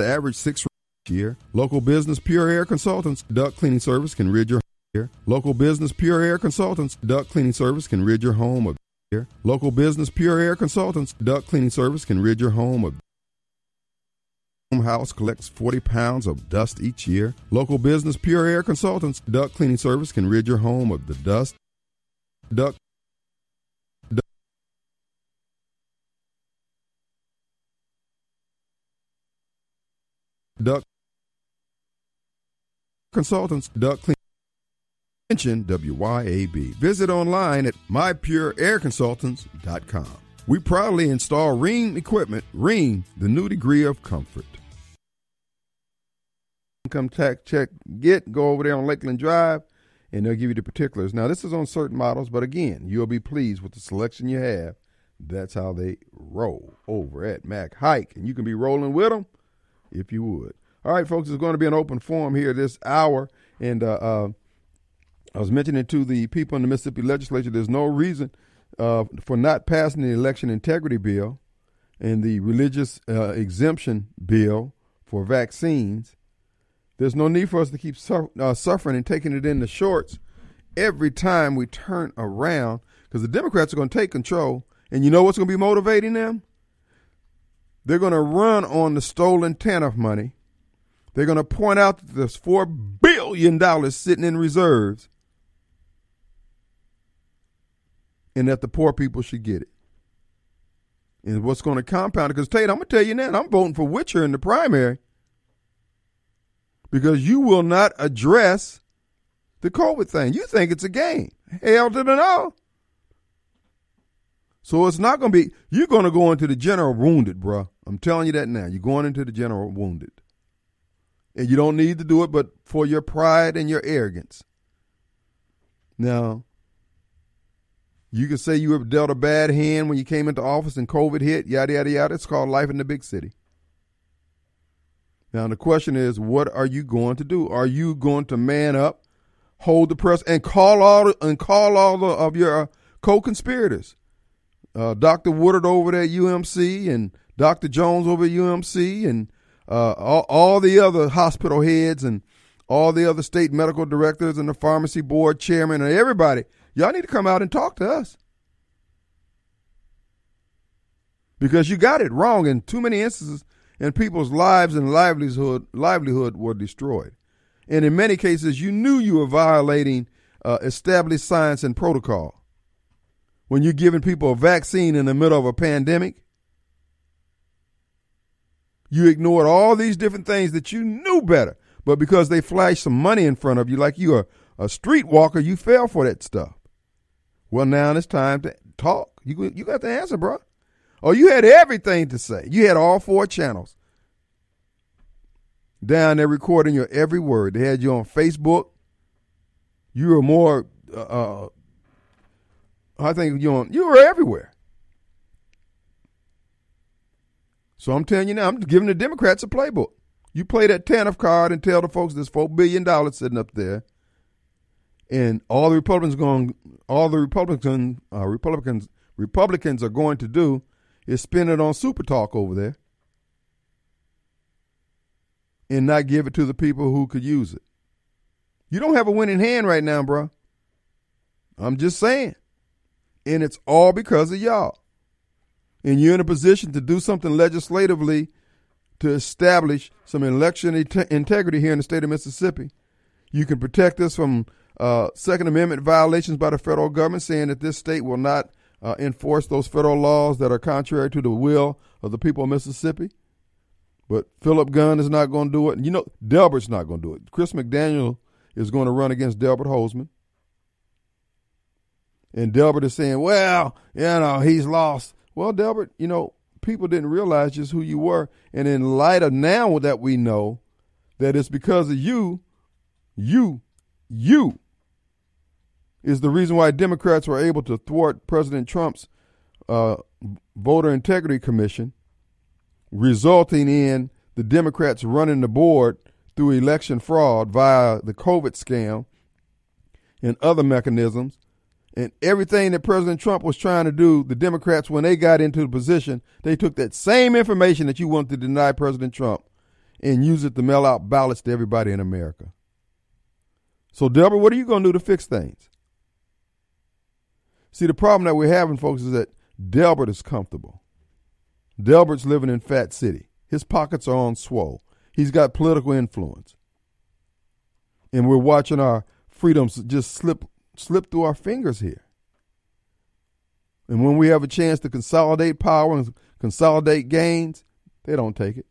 the average six year. Local business Pure Air Consultants duct cleaning service can rid your here. Local business Pure Air Consultants duct cleaning service can rid your home of here. Local business Pure Air Consultants duct cleaning service can rid your home of house collects forty pounds of dust each year. Local business Pure Air Consultants duct cleaning service can rid your home of the dust. Duct. duct. Duct. Consultants duct cleaning. Mention W Y A B. Visit online at my pure air consultants dot com. We proudly install Ream equipment. Ream, the new degree of comfort. Income tax check, get, go over there on Lakeland Drive, and they'll give you the particulars. Now, this is on certain models, but again, you'll be pleased with the selection you have. That's how they roll over at Mac Haik, and you can be rolling with them if you would. All right, folks, it's going to be an open forum here this hour, and uh, uh, I was mentioning to the people in the Mississippi legislature, there's no reason uh, for not passing the election integrity bill and the religious uh, exemption bill for vaccines. There's no need for us to keep su- uh, suffering and taking it in the shorts every time we turn around, because the Democrats are going to take control. And you know what's going to be motivating them? They're going to run on the stolen TANF money. They're going to point out that there's four billion dollars sitting in reserves and that the poor people should get it. And what's going to compound it, because Tate, I'm going to tell you now, I'm voting for Witcher in the primary, because you will not address the COVID thing. You think it's a game. Hell to the no. So it's not going to be, you're going to go into the general wounded, bro. I'm telling you that now. You're going into the general wounded. And you don't need to do it, but for your pride and your arrogance. Now, you can say you have dealt a bad hand when you came into office and COVID hit, yada, yada, yada. It's called life in the big city. Now, the question is, what are you going to do? Are you going to man up, hold the press, and call all and call all of your co-conspirators? Uh, Doctor Woodard over there at U M C and Doctor Jones over at U M C and uh, all, all the other hospital heads and all the other state medical directors and the pharmacy board chairman and everybody. Y'all need to come out and talk to us, because you got it wrong in too many instances, and people's lives and livelihood livelihood were destroyed. And in many cases, you knew you were violating uh, established science and protocol when you're giving people a vaccine in the middle of a pandemic. You ignored all these different things that you knew better, but because they flashed some money in front of you like you are a streetwalker, you fell for that stuff. Well, now it's time to talk. You, you got the answer, bro. Oh, you had everything to say. You had all four channels down there recording your every word. They had you on Facebook. You were more, uh, I think you on. You were everywhere. So I'm telling you now, I'm giving the Democrats a playbook. You play that TANF card and tell the folks there's four billion dollars sitting up there, and all the Republicans going, all the Republican, uh, Republicans, Republicans are going to do is spend it on super talk over there and not give it to the people who could use it. You don't have a winning hand right now, bro. I'm just saying. And it's all because of y'all. And you're in a position to do something legislatively to establish some election int- integrity here in the state of Mississippi. You can protect us from uh, Second Amendment violations by the federal government, saying that this state will not Uh, enforce those federal laws that are contrary to the will of the people of Mississippi. But Philip Gunn is not going to do it. And you know, Delbert's not going to do it. Chris McDaniel is going to run against Delbert Holzman. And Delbert is saying, well, you know, he's lost. Well, Delbert, you know, people didn't realize just who you were. And in light of now that we know that it's because of you, you, you, is the reason why Democrats were able to thwart President Trump's uh, Voter Integrity Commission, resulting in the Democrats running the board through election fraud via the COVID scam and other mechanisms. And everything that President Trump was trying to do, the Democrats, when they got into the position, they took that same information that you wanted to deny President Trump and use it to mail out ballots to everybody in America. So, Delbert, what are you going to do to fix things? See, the problem that we're having, folks, is that Delbert is comfortable. Delbert's living in Fat City. His pockets are on swole. He's got political influence. And we're watching our freedoms just slip slip through our fingers here. And when we have a chance to consolidate power and consolidate gains, they don't take it.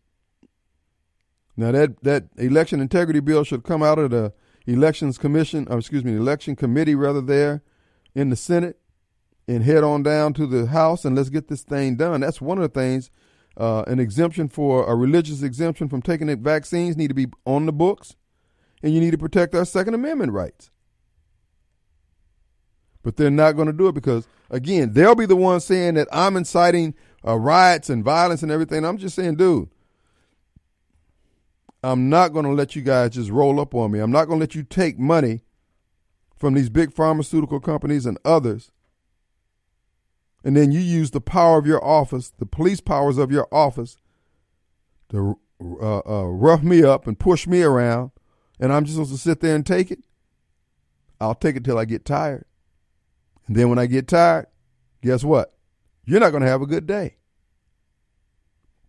Now, that, that election integrity bill should come out of the Elections Commission, or excuse me, Election Committee, rather, there in the Senate, and head on down to the House, and let's get this thing done. That's one of the things, uh, an exemption for, a religious exemption from taking the vaccines need to be on the books, and you need to protect our Second Amendment rights. But they're not going to do it because, again, they'll be the ones saying that I'm inciting uh, riots and violence and everything. I'm just saying, dude, I'm not going to let you guys just roll up on me. I'm not going to let you take money from these big pharmaceutical companies and others, and then you use the power of your office, the police powers of your office, to uh, uh, rough me up and push me around, and I'm just supposed to sit there and take it? I'll take it till I get tired. And then when I get tired, guess what? You're not going to have a good day.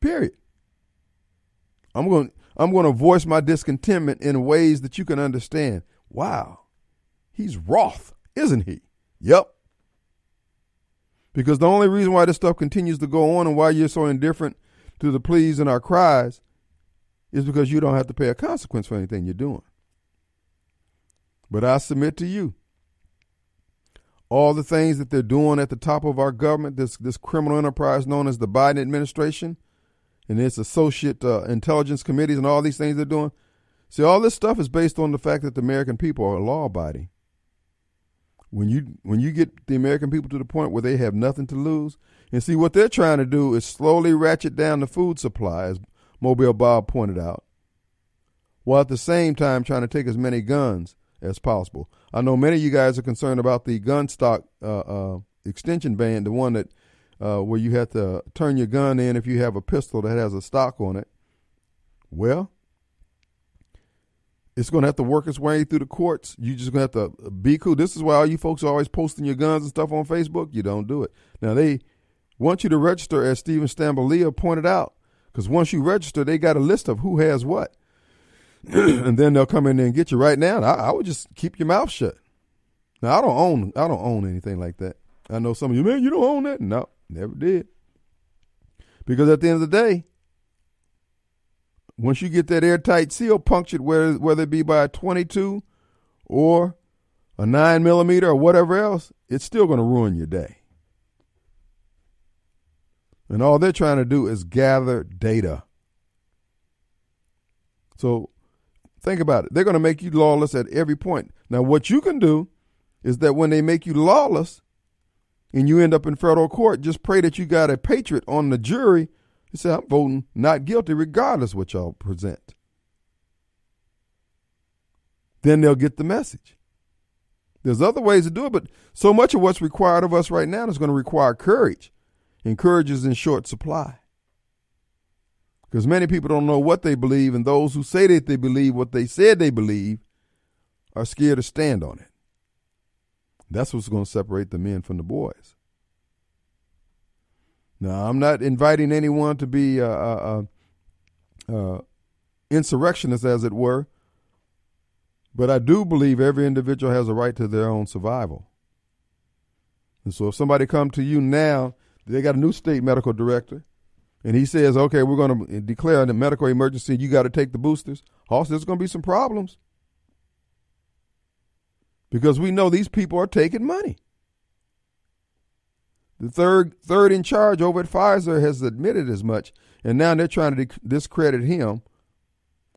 Period. I'm going I'm going to voice my discontentment in ways that you can understand. Wow, he's wroth, isn't he? Yep. Because the only reason why this stuff continues to go on and why you're so indifferent to the pleas and our cries is because you don't have to pay a consequence for anything you're doing. But I submit to you, all the things that they're doing at the top of our government, this this criminal enterprise known as the Biden administration and its associate uh, intelligence committees and all these things they're doing. See, all this stuff is based on the fact that the American people are law-abiding. When you when you get the American people to the point where they have nothing to lose, and see, what they're trying to do is slowly ratchet down the food supply, as Mobile Bob pointed out, while at the same time trying to take as many guns as possible. I know many of you guys are concerned about the gun stock uh, uh, extension ban, the one that uh, where you have to turn your gun in if you have a pistol that has a stock on it. Well, it's going to have to work its way through the courts. You're just going to have to be cool. This is why all you folks are always posting your guns and stuff on Facebook. You don't do it. Now, they want you to register, as Stephen Stambalia pointed out, because once you register, they got a list of who has what. And then they'll come in there and get you right now. I, I would just keep your mouth shut. Now, I don't own I don't own anything like that. I know some of you, man, you don't own that? No, never did. Because at the end of the day, once you get that airtight seal punctured, whether, whether it be by a twenty-two or a nine millimeter or whatever else, it's still going to ruin your day. And all they're trying to do is gather data. So think about it. They're going to make you lawless at every point. Now, what you can do is that when they make you lawless and you end up in federal court, just pray that you got a patriot on the jury who said, I'm voting not guilty regardless what y'all present. Then they'll get the message. There's other ways to do it, but so much of what's required of us right now is going to require courage. And courage is in short supply. Because many people don't know what they believe, and those who say that they believe what they said they believe are scared to stand on it. That's what's going to separate the men from the boys. Now, I'm not inviting anyone to be a, a, a, a insurrectionist, as it were, but I do believe every individual has a right to their own survival. And so if somebody come to you now, they got a new state medical director, and he says, okay, we're going to declare a medical emergency. You got to take the boosters. Also, there's going to be some problems because we know these people are taking money. The third third in charge over at Pfizer has admitted as much, and now they're trying to discredit him,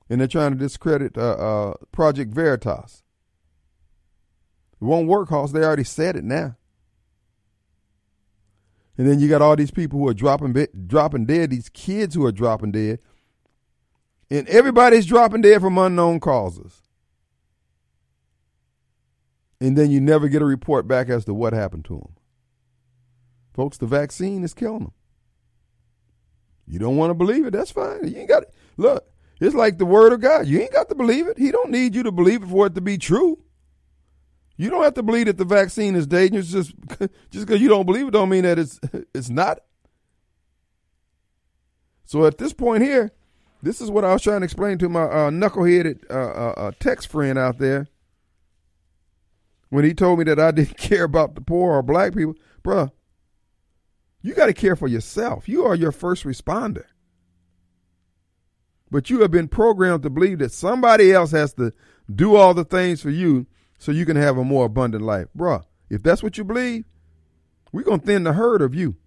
and they're trying to discredit uh, uh, Project Veritas. It won't work, Hoss. They already said it now. And then you got all these people who are dropping dropping dead, these kids who are dropping dead. And everybody's dropping dead from unknown causes. And then you never get a report back as to what happened to them. Folks, the vaccine is killing them. You don't want to believe it, that's fine. You ain't got it. Look, It's like the word of God. You ain't got to believe it. He don't need you to believe it for it to be true. You don't have to believe that the vaccine is dangerous. Just just because you don't believe it don't mean that it's it's not. So at this point here, this is what I was trying to explain to my uh, knuckleheaded uh, uh, text friend out there when he told me that I didn't care about the poor or black people. Bruh, you got to care for yourself. You are your first responder. But you have been programmed to believe that somebody else has to do all the things for you so you can have a more abundant life. Bruh, if that's what you believe, we're going to thin the herd of you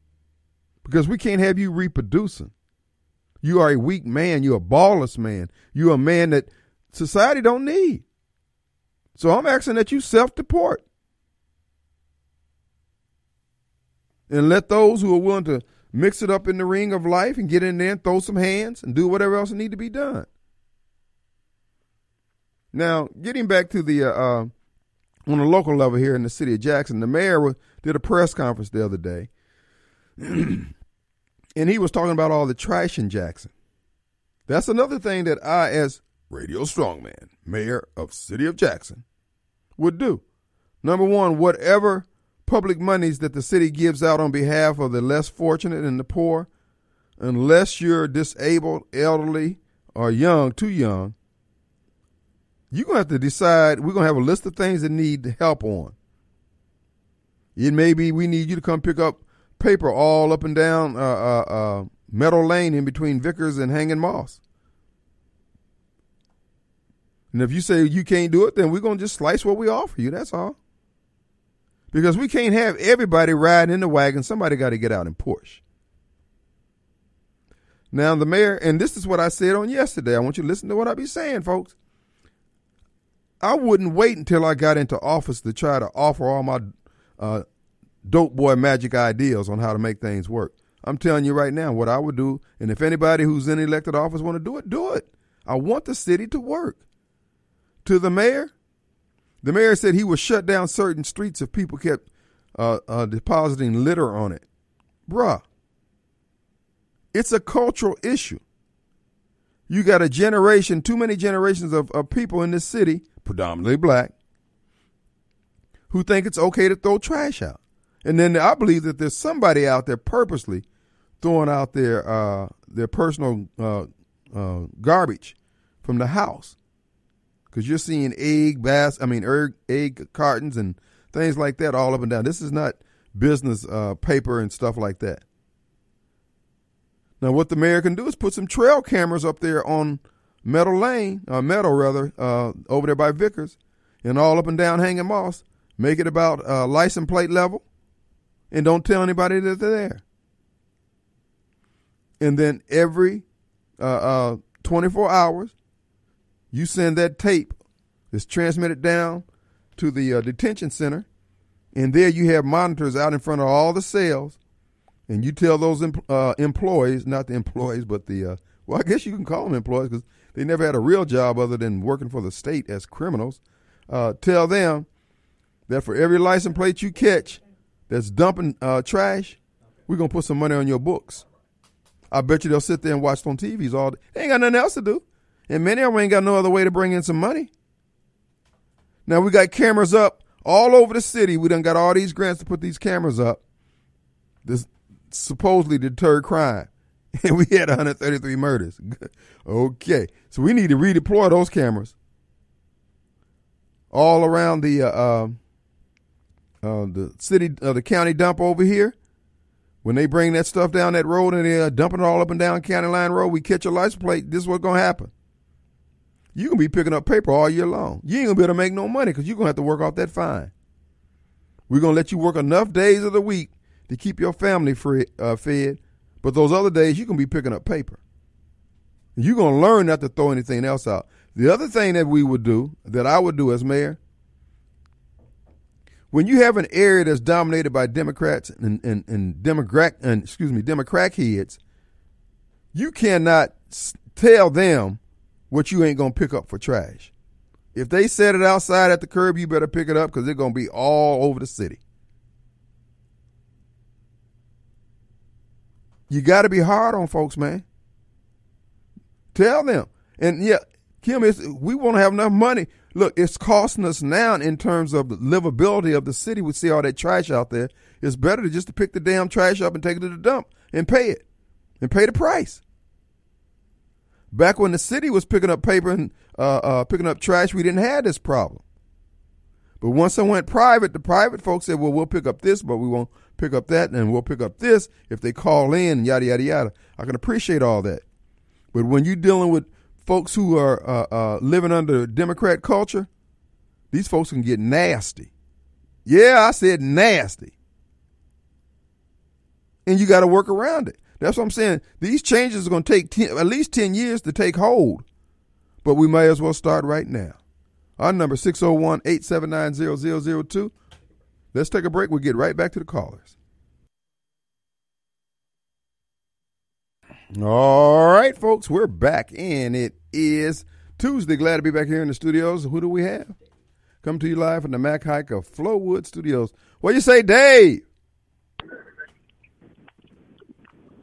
because we can't have you reproducing. You are a weak man. You're a ballless man. You're a man that society don't need. So I'm asking that you self-deport. And let those who are willing to mix it up in the ring of life and get in there and throw some hands and do whatever else need to be done. Now, getting back to the, uh, uh, on the local level here in the city of Jackson, the mayor did a press conference the other day. And he was talking about all the trash in Jackson. That's another thing that I, as Radio Strongman, mayor of city of Jackson, would do. Number one, whatever public monies that the city gives out on behalf of the less fortunate and the poor, unless you're disabled, elderly, or young, too young, you're going to have to decide, we're going to have a list of things that need help on. It may be we need you to come pick up paper all up and down uh, uh, uh, Meadow Lane in between Vickers and Hanging Moss. And if you say you can't do it, then we're going to just slice what we offer you. That's all. Because we can't have everybody riding in the wagon. Somebody got to get out and push. Now the mayor, and this is what I said on yesterday. I want you to listen to what I be saying, folks. I wouldn't wait until I got into office to try to offer all my uh dope boy magic ideas on how to make things work. I'm telling you right now what I would do, and if anybody who's in elected office want to do it, do it. I want the city to work. To the mayor, the mayor said he would shut down certain streets if people kept uh, uh, depositing litter on it. Bruh, it's a cultural issue. You got a generation, too many generations of, of people in this city, predominantly black, who think it's okay to throw trash out. And then I believe that there's somebody out there purposely throwing out their uh, their personal uh, uh, garbage from the house, because you're seeing egg bass, I mean egg, egg cartons and things like that all up and down. This is not business uh, paper and stuff like that. Now, what the mayor can do is put some trail cameras up there on Meadow Lane, uh, Meadow rather, uh, over there by Vickers, and all up and down Hanging Moss. Make it about uh, license plate level. And don't tell anybody that they're there. And then every uh, uh, twenty-four hours, you send that tape. It's transmitted down to the uh, detention center. And there you have monitors out in front of all the cells. And you tell those em- uh, employees, not the employees, but the, uh, well, I guess you can call them employees because they never had a real job other than working for the state as criminals. Uh, tell them that for every license plate you catch that's dumping uh, trash, we're going to put some money on your books. I bet you they'll sit there and watch on T Vs all day. They ain't got nothing else to do. And many of them ain't got no other way to bring in some money. Now, we got cameras up all over the city. We done got all these grants to put these cameras up. This supposedly deter crime. And we had one hundred thirty-three murders. Okay. So we need to redeploy those cameras all around the... Uh, uh, Uh, the city, uh, the county dump over here. When they bring that stuff down that road and they're dumping it all up and down County Line Road, we catch a license plate. This is what's going to happen. You're going to be picking up paper all year long. You ain't going to be able to make no money because you're going to have to work off that fine. We're going to let you work enough days of the week to keep your family free, uh, fed, but those other days you're going to be picking up paper. You're going to learn not to throw anything else out. The other thing that we would do, that I would do as mayor, when you have an area that's dominated by Democrats and and, and Democrat and excuse me Democrat heads, you cannot tell them what you ain't gonna pick up for trash. If they set it outside at the curb, you better pick it up because they're gonna be all over the city. You got to be hard on folks, man. Tell them, And yeah, Kim, it's, we won't have enough money. Look, it's costing us now in terms of the livability of the city. We see all that trash out there. It's better to just to pick the damn trash up and take it to the dump and pay it and pay the price. Back when the city was picking up paper and uh, uh, picking up trash, we didn't have this problem. But once I went private, the private folks said, well, we'll pick up this, but we won't pick up that, and we'll pick up this if they call in, yada, yada, yada. I can appreciate all that. But when you're dealing with folks who are uh, uh, living under Democrat culture, these folks can get nasty. Yeah, I said nasty. And you got to work around it. That's what I'm saying. These changes are going to take ten, at least ten years to take hold. But we may as well start right now. Our number six oh one, eight seven nine, zero zero zero two. Let's take a break. We'll get right back to the callers. All right, folks, we're back, and it is Tuesday. Glad to be back here in the studios. Who do we have? Come to you live from the Mac Haik of Flowood Studios. What do you say, Dave?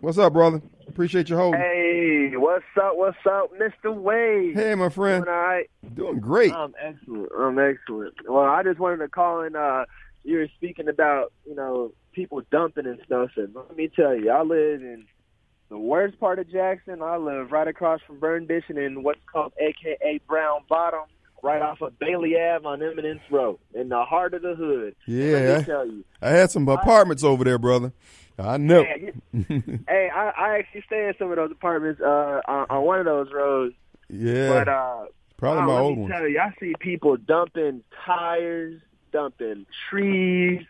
What's up, brother? Appreciate your holding. Hey, what's up? What's up, Mister Wade? Hey, my friend. Doing all right? Doing great. I'm excellent. I'm excellent. Well, I just wanted to call in. Uh, you were speaking about, you know, people dumping and stuff. And let me tell you, I live in the worst part of Jackson. I live right across from Burn Dishon in what's called A K A Brown Bottom, right off of Bailey Avenue on Eminence Road, in the heart of the hood. Yeah. Let me tell you, I had some apartments I, over there, brother. I know. Yeah, hey, I, I actually stay in some of those apartments uh, on, on one of those roads. Yeah. But uh, probably my old one. Let me tell you, I see people dumping tires, dumping trees,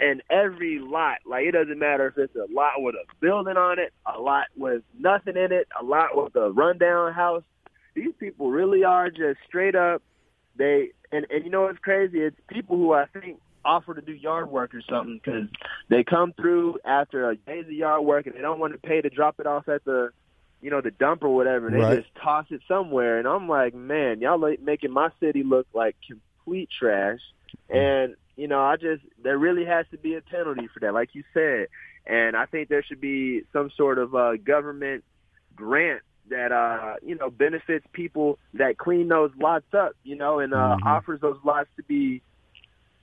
and every lot. Like, it doesn't matter if it's a lot with a building on it, a lot with nothing in it, a lot with a rundown house. These people really are just straight up. They and, and you know what's crazy? It's people who I think offer to do yard work or something, because they come through after a day's of yard work and they don't want to pay to drop it off at the, you know, the dump or whatever. They right. just toss it somewhere. And I'm like, man, y'all like making my city look like complete trash. And, you know, I just, there really has to be a penalty for that, like you said. And I think there should be some sort of uh, government grant that, uh, you know, benefits people that clean those lots up, you know, and uh, mm-hmm. offers those lots to be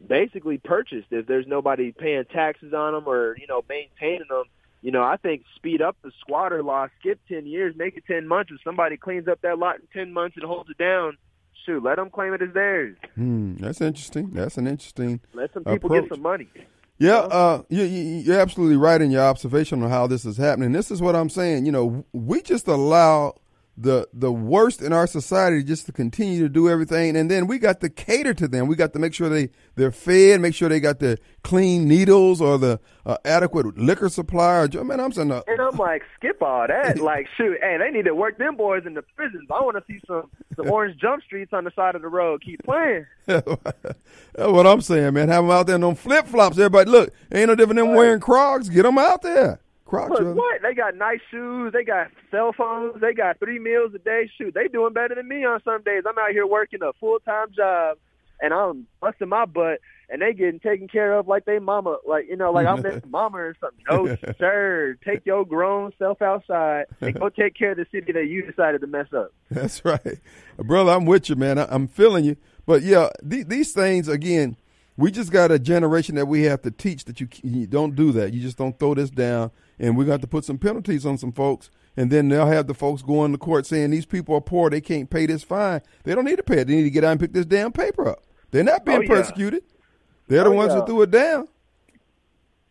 basically purchased if there's nobody paying taxes on them or, you know, maintaining them. You know, I think speed up the squatter law, skip ten years, make it ten months. If somebody cleans up that lot in ten months and holds it down, shoot, let them claim it as theirs. Hmm, that's interesting. That's an interesting Let some people approach. Get some money. Yeah, you know? uh, you, you're absolutely right in your observation on how this is happening. This is what I'm saying. You know, we just allow the the worst in our society just to continue to do everything, and then we got to cater to them. We got to make sure they they're fed, make sure they got the clean needles or the uh, adequate liquor supply. Or, man, I'm saying, uh, and I'm like, skip all that. Like, shoot, hey, they need to work them boys in the prisons. I want to see some some orange jump streets on the side of the road. Keep playing. That's what I'm saying, man. Have them out there in them flip flops. Everybody, look, ain't no different than wearing Crocs. Get them out there. Crocs, look, what? They got nice shoes. They got cell phones. They got three meals a day. Shoot, they doing better than me on some days. I'm out here working a full-time job, and I'm busting my butt, and they getting taken care of like they mama, like, you know, like I'm their mama or something. No, sir. Take your grown self outside and go take care of the city that you decided to mess up. That's right. Brother, I'm with you, man. I- I'm feeling you. But, yeah, th- these things, again, we just got a generation that we have to teach that you, you don't do that. You just don't throw this down. And we're going to have to put some penalties on some folks. And then they'll have the folks going to court saying these people are poor. They can't pay this fine. They don't need to pay it. They need to get out and pick this damn paper up. They're not being oh, yeah. persecuted. They're oh, the ones yeah. who threw it down.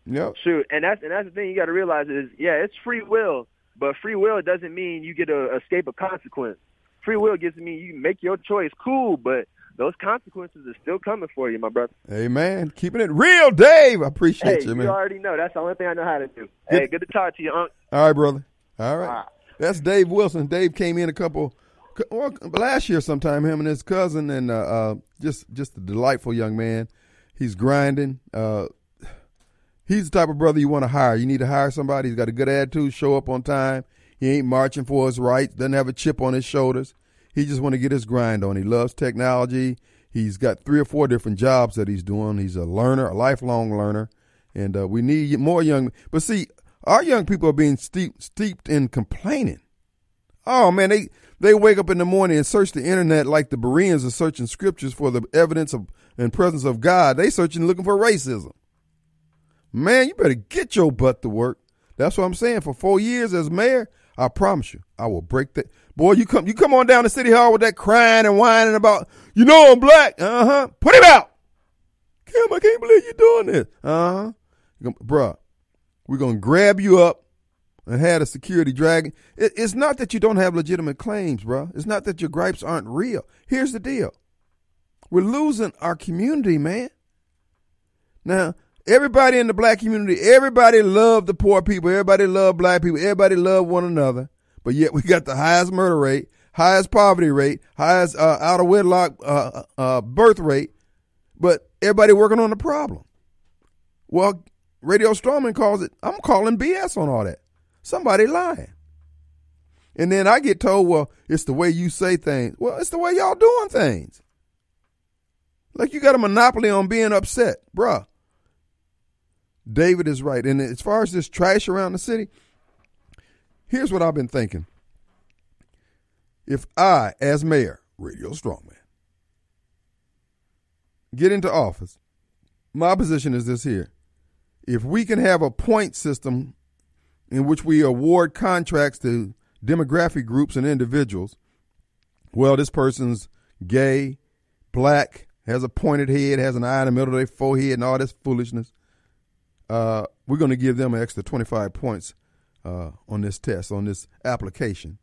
Yep. Shoot. And that's, and that's the thing you got to realize is, yeah, it's free will. But free will doesn't mean you get to escape a consequence. Free will gets to mean you make your choice. Cool, but those consequences are still coming for you, my brother. Hey, man. Keeping it real, Dave. I appreciate hey, you, man. You already know. That's the only thing I know how to do. Hey, good to talk to you, Unc. All right, brother. All right. All right. That's Dave Wilson. Dave came in a couple, well, last year sometime, him and his cousin, and uh, uh, just, just a delightful young man. He's grinding. Uh, he's the type of brother you want to hire. You need to hire somebody. He's got a good attitude, show up on time. He ain't marching for his rights, doesn't have a chip on his shoulders. He just want to get his grind on. He loves technology. He's got three or four different jobs that he's doing. He's a learner, a lifelong learner, and uh, we need more young. But see, our young people are being steep, steeped in complaining. Oh man, they They wake up in the morning and search the internet like the Bereans are searching scriptures for the evidence of and presence of God. They searching looking for racism. Man, you better get your butt to work. That's what I'm saying. For four years as mayor, I promise you, I will break that. Boy, you come you come on down to City Hall with that crying and whining about, you know I'm black. Uh-huh. Put him out. Kim, I can't believe you're doing this. Uh-huh. Bruh, we're going to grab you up and have a security dragon. It, it's not that you don't have legitimate claims, bruh. It's not that your gripes aren't real. Here's the deal. We're losing our community, man. Now, everybody in the black community, everybody loved the poor people. Everybody loved black people. Everybody loved one another. But yet we got the highest murder rate, highest poverty rate, highest uh, out of wedlock uh, uh, birth rate. But everybody working on the problem. Well, Radio Strawman calls it, I'm calling B S on all that. Somebody lying. And then I get told, well, it's the way you say things. Well, it's the way y'all doing things. Like you got a monopoly on being upset, bruh. David is right. And as far as this trash around the city, here's what I've been thinking. If I, as mayor, Radio Strongman, get into office, my position is this here. If we can have a point system in which we award contracts to demographic groups and individuals, well, this person's gay, black, has a pointed head, has an eye in the middle of their forehead and all this foolishness. Uh, we're going to give them an extra twenty-five points uh, on this test, on this application.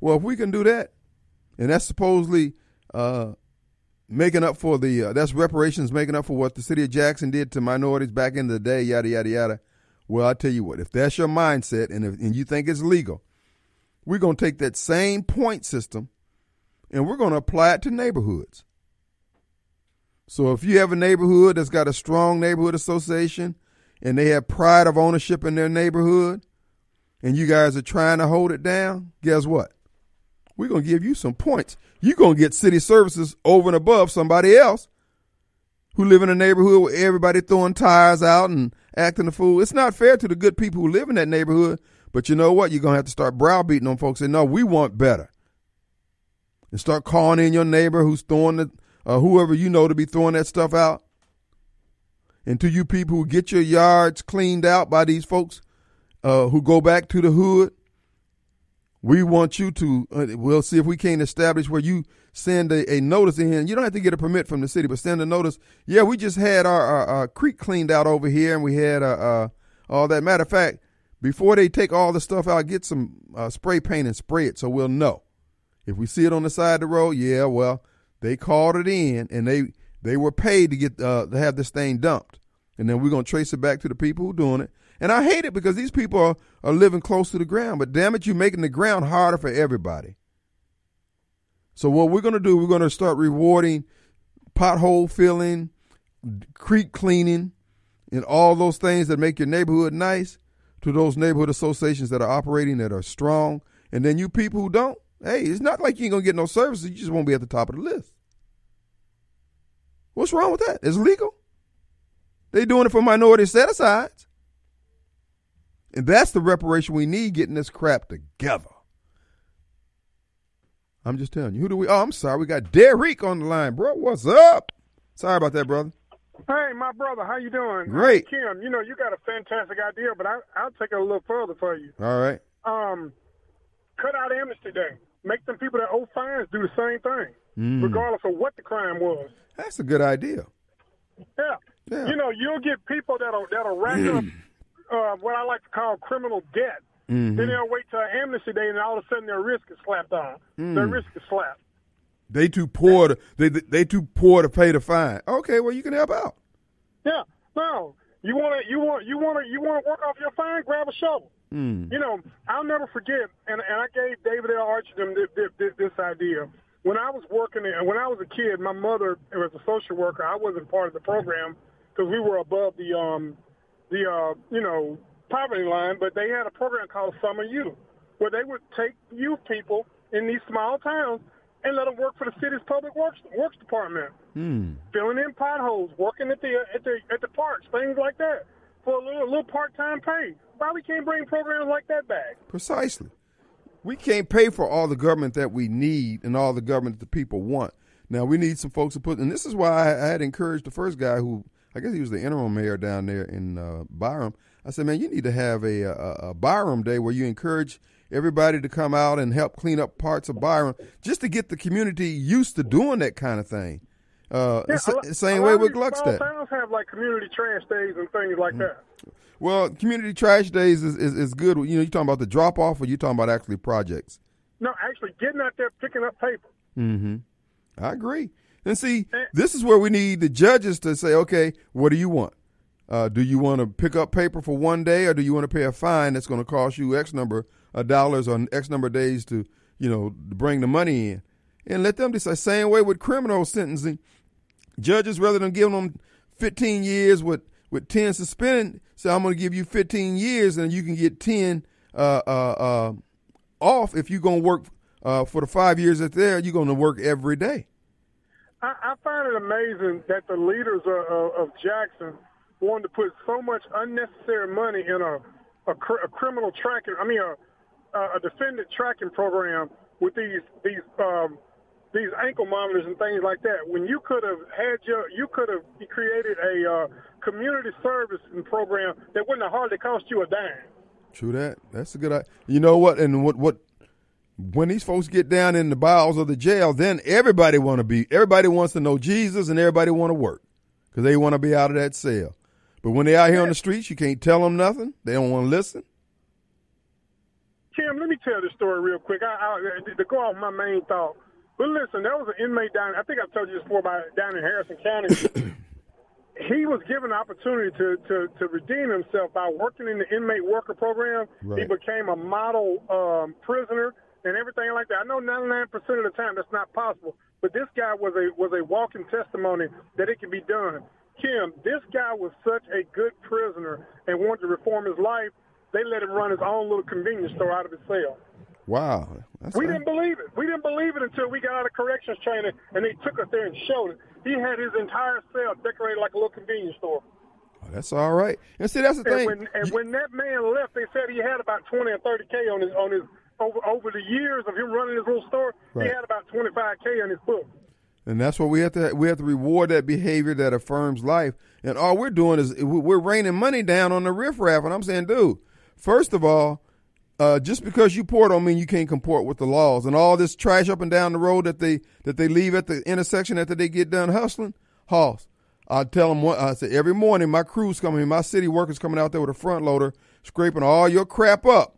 Well, if we can do that, and that's supposedly uh, making up for the, uh, that's reparations making up for what the city of Jackson did to minorities back in the day, yada, yada, yada. Well, I tell you what, if that's your mindset and, if, and you think it's legal, we're going to take that same point system and we're going to apply it to neighborhoods. So if you have a neighborhood that's got a strong neighborhood association and they have pride of ownership in their neighborhood and you guys are trying to hold it down, guess what? We're going to give you some points. You're going to get city services over and above somebody else who live in a neighborhood where everybody throwing tires out and acting a fool. It's not fair to the good people who live in that neighborhood, but you know what? You're going to have to start browbeating on folks and no, we want better. And start calling in your neighbor who's throwing the Uh, whoever you know to be throwing that stuff out. And to you people who get your yards cleaned out by these folks uh, who go back to the hood, we want you to, uh, we'll see if we can't establish where you send a, a notice in. You don't have to get a permit from the city, but send a notice. Yeah, we just had our, our, our creek cleaned out over here and we had uh, uh, all that. Matter of fact, before they take all the stuff out, get some uh, spray paint and spray it so we'll know. If we see it on the side of the road, yeah, well, they called it in, and they they were paid to get uh, to have this thing dumped. And then we're going to trace it back to the people who are doing it. And I hate it because these people are, are living close to the ground. But, damn it, you're making the ground harder for everybody. So what we're going to do, we're going to start rewarding pothole filling, creek cleaning, and all those things that make your neighborhood nice to those neighborhood associations that are operating, that are strong. And then you people who don't, hey, it's not like you ain't going to get no services. You just won't be at the top of the list. What's wrong with that? It's legal. They doing it for minority set-asides. And that's the reparation we need, getting this crap together. I'm just telling you. Who do we? Oh, I'm sorry. We got Derek on the line. Bro, what's up? Sorry about that, brother. Hey, my brother. How you doing? Great. Kim, you know, you got a fantastic idea, but I, I'll take it a little further for you. All right. Um, cut out Amnesty Day. Make them people that owe fines do the same thing, mm. regardless of what the crime was. That's a good idea. Yeah. yeah. You know, you'll get people that'll, that'll rack mm. up uh, what I like to call criminal debt. Mm-hmm. Then they'll wait till Amnesty Day, and all of a sudden their risk is slapped on. Mm. Their risk is slapped. They too poor to they they too poor to pay the fine. Okay, well you can help out. Yeah. No, you want to you want you want to you want to work off your fine. Grab a shovel. Mm. You know, I'll never forget, and, and I gave David L. Archidum this, this, this idea. When I was working, and when I was a kid, my mother was a social worker. I wasn't part of the program because we were above the, um, the uh, you know, poverty line, but they had a program called Summer Youth where they would take youth people in these small towns and let them work for the city's public works, works department, mm. filling in potholes, working at the, at, the, at the parks, things like that. For a little, little part-time pay. Why we can't bring programs like that back? Precisely. we can't pay for all the government that we need and all the government that the people want. Now, we need some folks to put, and this is why I had encouraged the first guy who, I guess he was the interim mayor down there in uh, Byram. I said, man, you need to have a, a, a Byram day where you encourage everybody to come out and help clean up parts of Byram just to get the community used to doing that kind of thing. Uh, yeah, sa- lot, same way with Gluckstadt. Small towns have like community trash days and things like mm-hmm. that. Well, community trash days is, is, is good. You know, you're talking about the drop-off or you're talking about actually projects? No, actually getting out there, picking up paper. Mm-hmm. I agree. And see, this is where we need the judges to say, okay, what do you want? Uh, do you want to pick up paper for one day or do you want to pay a fine that's going to cost you X number of dollars or X number of days to, you know, bring the money in? And let them decide. Same way with criminal sentencing. Judges, rather than giving them fifteen years with, with ten suspended, say, I'm going to give you fifteen years and you can get ten uh, uh, uh, off if you're going to work uh, for the five years that's there. You're going to work every day. I, I find it amazing that the leaders of, of, of Jackson wanted to put so much unnecessary money in a a, cr- a criminal tracking, I mean a, a defendant tracking program with these these um, these ankle monitors and things like that. When you could have had your, you could have created a uh, community service program that wouldn't have hardly cost you a dime. True that. That's a good idea. You know what? And what what. When these folks get down in the bowels of the jail, then everybody want to be, everybody wants to know Jesus and everybody want to work because they want to be out of that cell. But when they're out here on the streets, you can't tell them nothing. They don't want to listen. Kim, let me tell this story real quick. I, I, to go off my main thought. But listen, there was an inmate down, I think I've told you this before, by, down in Harrison County. He was given an opportunity to, to, to redeem himself by working in the inmate worker program. Right. He became a model um, prisoner and everything like that. I know ninety-nine percent of the time that's not possible, but this guy was a was a walking testimony that it can be done. Kim, this guy was such a good prisoner and wanted to reform his life, they let him run his own little convenience store out of his cell. Wow. That's we nice. didn't believe it. We didn't believe it until we got out of corrections training, and they took us there and showed it. He had his entire cell decorated like a little convenience store. Oh, that's all right. And see, that's the and thing. When, and you... when that man left, they said he had about twenty or thirty K on his on his Over over the years of him running his little store, right. He had about twenty-five K in his book. And that's what we have to we have to reward that behavior that affirms life. And all we're doing is we're raining money down on the riffraff. And I'm saying, dude, first of all, uh, just because you poor don't mean you can't comport with the laws. And all this trash up and down the road that they that they leave at the intersection after they get done hustling, Hoss. I tell them what I say every morning. My crew's coming, my city workers coming out there with a front loader, scraping all your crap up.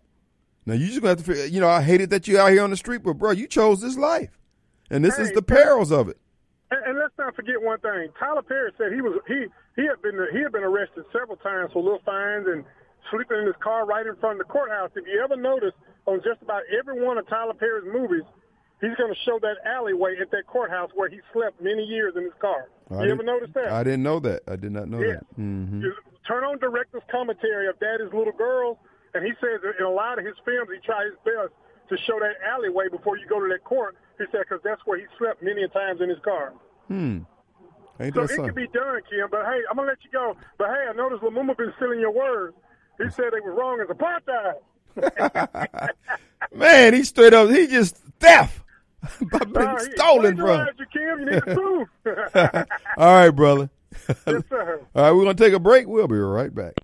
Now, you just going to have to figure, you know, I hated that you're out here on the street, but, bro, you chose this life. And this hey, is the perils of it. And, and let's not forget one thing. Tyler Perry said he was he he had been he had been arrested several times for little fines and sleeping in his car right in front of the courthouse. If you ever notice, on just about every one of Tyler Perry's movies, he's going to show that alleyway at that courthouse where he slept many years in his car. I you ever notice that? I didn't know that. I did not know yeah. that. Mm-hmm. Turn on director's commentary of Daddy's Little Girls. And he says in a lot of his films, he tries his best to show that alleyway before you go to that court. He said, because that's where he slept many times in his car. Hmm. Ain't so it something. Can be done, Kim. But, hey, I'm going to let you go. But, hey, I noticed Lumumba been stealing your words. He said they were wrong as apartheid. Man, he straight up, he just theft. I've been uh, stolen from. You, Kim. You need the proof. All right, brother. Yes, sir. All right, we're going to take a break. We'll be right back.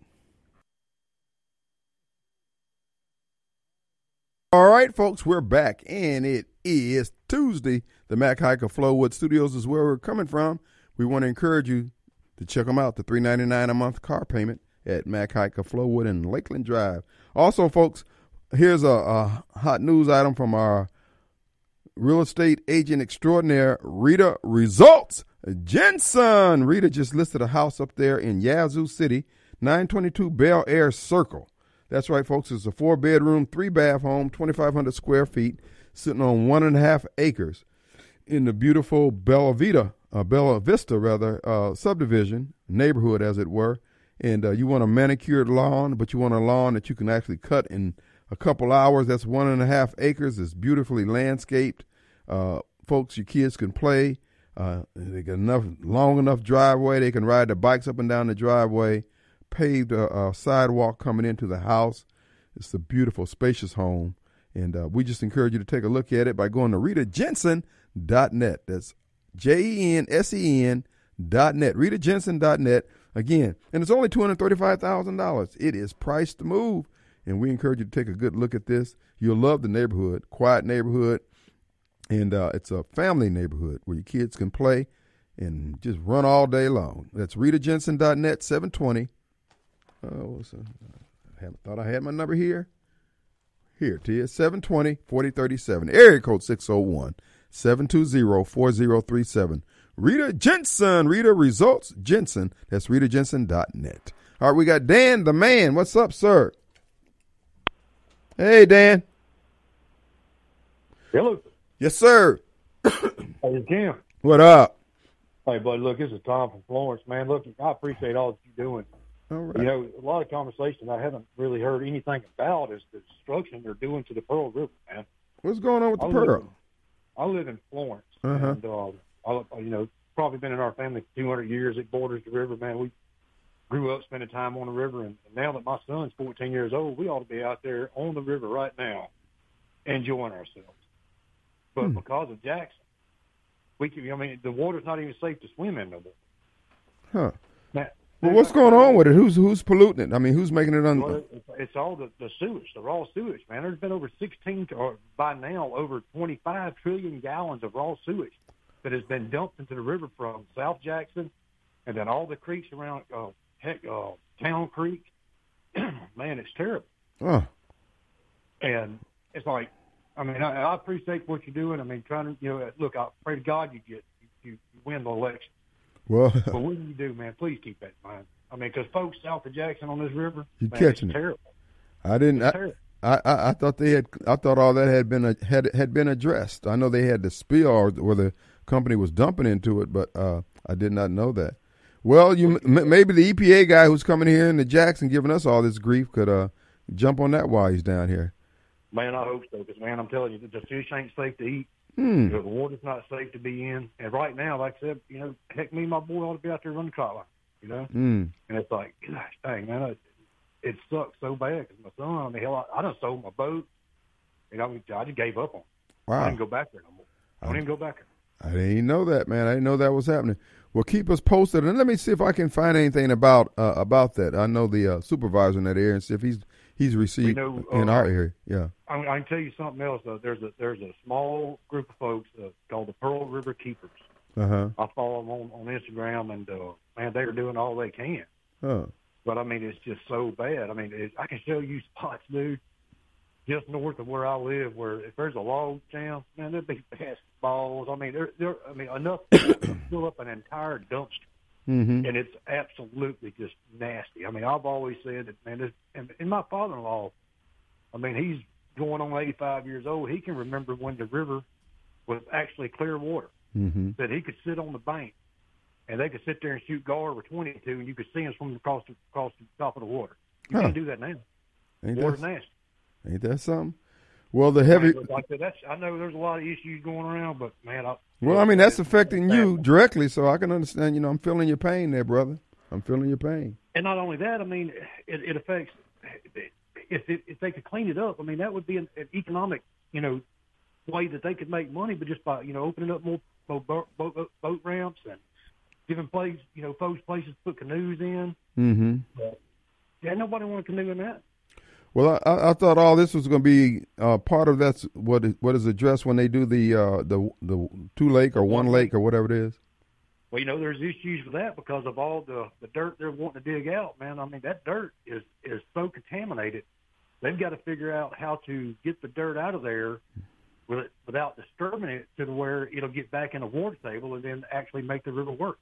All right, folks, we're back, and it is Tuesday. The Mac Haik of Flowood Studios is where we're coming from. We want to encourage you to check them out, the three ninety-nine a month car payment at Mac Haik of Flowood and Lakeland Drive. Also, folks, here's a, a hot news item from our real estate agent extraordinaire, Rita Results Jensen. Rita just listed a house up there in Yazoo City, nine twenty-two Bel Air Circle. That's right, folks. It's a four-bedroom, three-bath home, twenty-five hundred square feet, sitting on one and a half acres in the beautiful Bella Vista, uh, Bella Vista rather uh, subdivision neighborhood, as it were. And uh, you want a manicured lawn, but you want a lawn that you can actually cut in a couple hours. That's one and a half acres. It's beautifully landscaped. Uh, folks, your kids can play. Uh, they got enough long enough driveway. They can ride their bikes up and down the driveway. Paved uh, uh, sidewalk coming into the house. It's a beautiful, spacious home, And uh, we just encourage you to take a look at it by going to Rita Jensen dot net. That's J E N S E N dot net, Rita Jensen dot net. Again, and it's only two hundred thirty-five thousand dollars. It is priced to move, and we encourage you to take a good look at this. You'll love the neighborhood, quiet neighborhood, and uh, it's a family neighborhood where your kids can play and just run all day long. That's Rita Jensen dot net, seven twenty. Uh, what's that? I thought I had my number here. Here, Tia, seven twenty, forty thirty-seven, area code six oh one, seven two zero, four zero three seven. Rita Jensen, Rita Results Jensen. That's Rita Jensen dot net. All right, we got Dan the man. What's up, sir? Hey, Dan. Hello. Yes, sir. Hey, Jim. What up? Hey, buddy, look, this is Tom from Florence, man. Look, I appreciate all that you're doing. All right. You know, a lot of conversations I haven't really heard anything about is the destruction they're doing to the Pearl River, man. What's going on with the I Pearl? Live in, I live in Florence, uh-huh. and uh, I, you know, probably been in our family for two hundred years. It borders the river, man. We grew up spending time on the river, and now that my son's fourteen years old, we ought to be out there on the river right now enjoying ourselves. But hmm. because of Jackson, we can, I mean, the water's not even safe to swim in no more. Huh. Now, well, what's going on with it? Who's who's polluting it? I mean, who's making it under? Well, it's, it's all the, the sewage, the raw sewage, man. There's been over sixteen, or by now, over twenty-five trillion gallons of raw sewage that has been dumped into the river from South Jackson and then all the creeks around, uh, heck, uh, Town Creek. Man, it's terrible. Huh. And it's like, I mean, I, I appreciate what you're doing. I mean, trying to, you know, look, I pray to God you get, you, you win the election. Well, but what do you do, man? Please keep that in mind. I mean, because folks south of Jackson on this river, you're man, catching it's it. Terrible. I didn't. It's I, terrible. I, I, I thought they had. I thought all that had been a, had had been addressed. I know they had the spill or, or the company was dumping into it, but uh, I did not know that. Well, you m- maybe the E P A guy who's coming here into Jackson giving us all this grief could uh, jump on that while he's down here. Man, I hope so, because, man, I'm telling you, the fish ain't safe to eat. Hmm. The water's not safe to be in. And right now, like I said, you know, heck, me and my boy ought to be out there running the trot line, you know? Hmm. And it's like, gosh, dang, man, it, it sucks so bad because my son, I mean, hell, I, I done sold my boat, and I, I just gave up on it. Wow. I didn't go back there no more. I didn't go back there. I didn't know that, man. I didn't know that was happening. Well, keep us posted, and let me see if I can find anything about uh, about that. I know the uh, supervisor in that area, and see if he's he's received, you know, uh, in our area. Yeah, I, I can tell you something else though. There's a there's a small group of folks uh, called the Pearl River Keepers. Uh-huh. I follow them on, on Instagram, and uh, man, they are doing all they can. Huh. But I mean, it's just so bad. I mean, it, I can show you spots, dude, just north of where I live, where if there's a log jam, man, there'd be basketballs. I mean, there, there. I mean, enough to fill up an entire dumpster, mm-hmm. and it's absolutely just nasty. I mean, I've always said that, man. This, and, and my father-in-law, I mean, he's going on eighty-five years old. He can remember when the river was actually clear water. Mm-hmm. That he could sit on the bank, and they could sit there and shoot gar with twenty-two, and you could see him swimming across the, across the top of the water. You huh. can't do that now. Ain't Water's that's... nasty. Ain't that something? Well, the heavy. Like that's, I know there's a lot of issues going around, but man, I. Well, I mean that's affecting you directly, so I can understand. You know, I'm feeling your pain there, brother. I'm feeling your pain. And not only that, I mean, it, it affects. If it, if they could clean it up, I mean that would be an, an economic, you know, way that they could make money, but just by you know opening up more boat, boat, boat ramps and giving place, you know, folks places to put canoes in. Mm-hmm. But, yeah, nobody want to canoe in that. Well, I, I thought all this was going to be uh, part of that's what is, what is addressed when they do the uh, the the two lake or one lake or whatever it is. Well, you know, there's issues with that because of all the, the dirt they're wanting to dig out, man. I mean, that dirt is, is so contaminated. They've got to figure out how to get the dirt out of there with it, without disturbing it to where it'll get back in the water table and then actually make the river worse.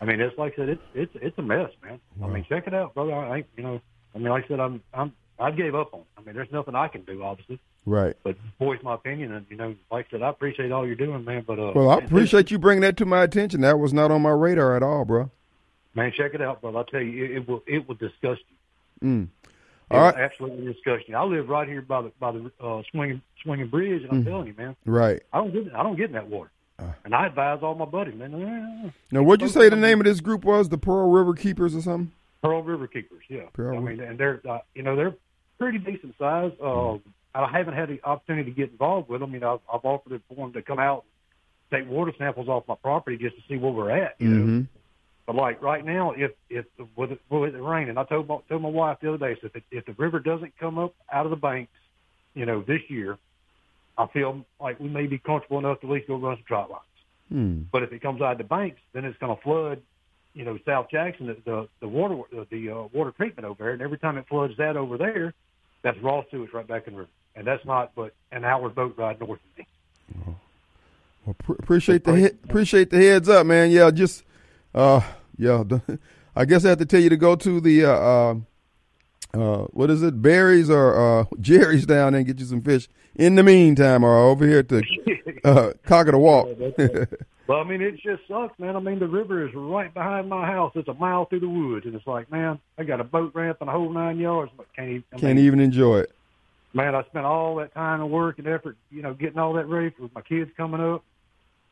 I mean, it's like I said, it's it's it's a mess, man. Wow. I mean, check it out, brother. I you know, I mean, like I said, I'm I'm. I gave up on it. I mean, there's nothing I can do, obviously. Right. But voice my opinion, and, you know, like I said, I appreciate all you're doing, man. But uh, Well, I appreciate you bringing that to my attention. That was not on my radar at all, bro. Man, check it out, brother. I'll tell you, it, it will it will disgust you. Mm. All it right. will absolutely disgust you. I live right here by the by the uh, swinging, swinging bridge, and I'm mm. telling you, man. Right. I don't get I don't get in that water. Uh. And I advise all my buddies, man. Now, what'd you say the name of this group was? The Pearl River Keepers or something? Pearl River Keepers, yeah. Pearl I mean, and they're, uh, you know, they're pretty decent size. Uh, I haven't had the opportunity to get involved with them. You know, I've, I've offered it for them to come out and take water samples off my property just to see where we're at, you mm-hmm. know. But, like, right now, if, if with, it, with it raining, I told my, told my wife the other day, so if, it, if the river doesn't come up out of the banks, you know, this year, I feel like we may be comfortable enough to at least go run some trot lines. Hmm. But if it comes out of the banks, then it's going to flood, you know, South Jackson, the the, the water the, the uh, water treatment over there. And every time it floods that over there, that's raw sewage right back in the river. And that's not but an hour's boat ride north of me. Oh. Well, pr- appreciate the he- appreciate the heads up, man. Yeah, just uh, yeah. I guess I have to tell you to go to the uh, uh, what is it, Barry's or uh, Jerry's down there and get you some fish. In the meantime, or over here at the uh, cock of the walk. Well, I mean, it just sucks, man. I mean, the river is right behind my house. It's a mile through the woods, and it's like, man, I got a boat ramp and a whole nine yards, but can't even, I can't mean, even enjoy it. Man, I spent all that time and work and effort, you know, getting all that ready for my kids coming up.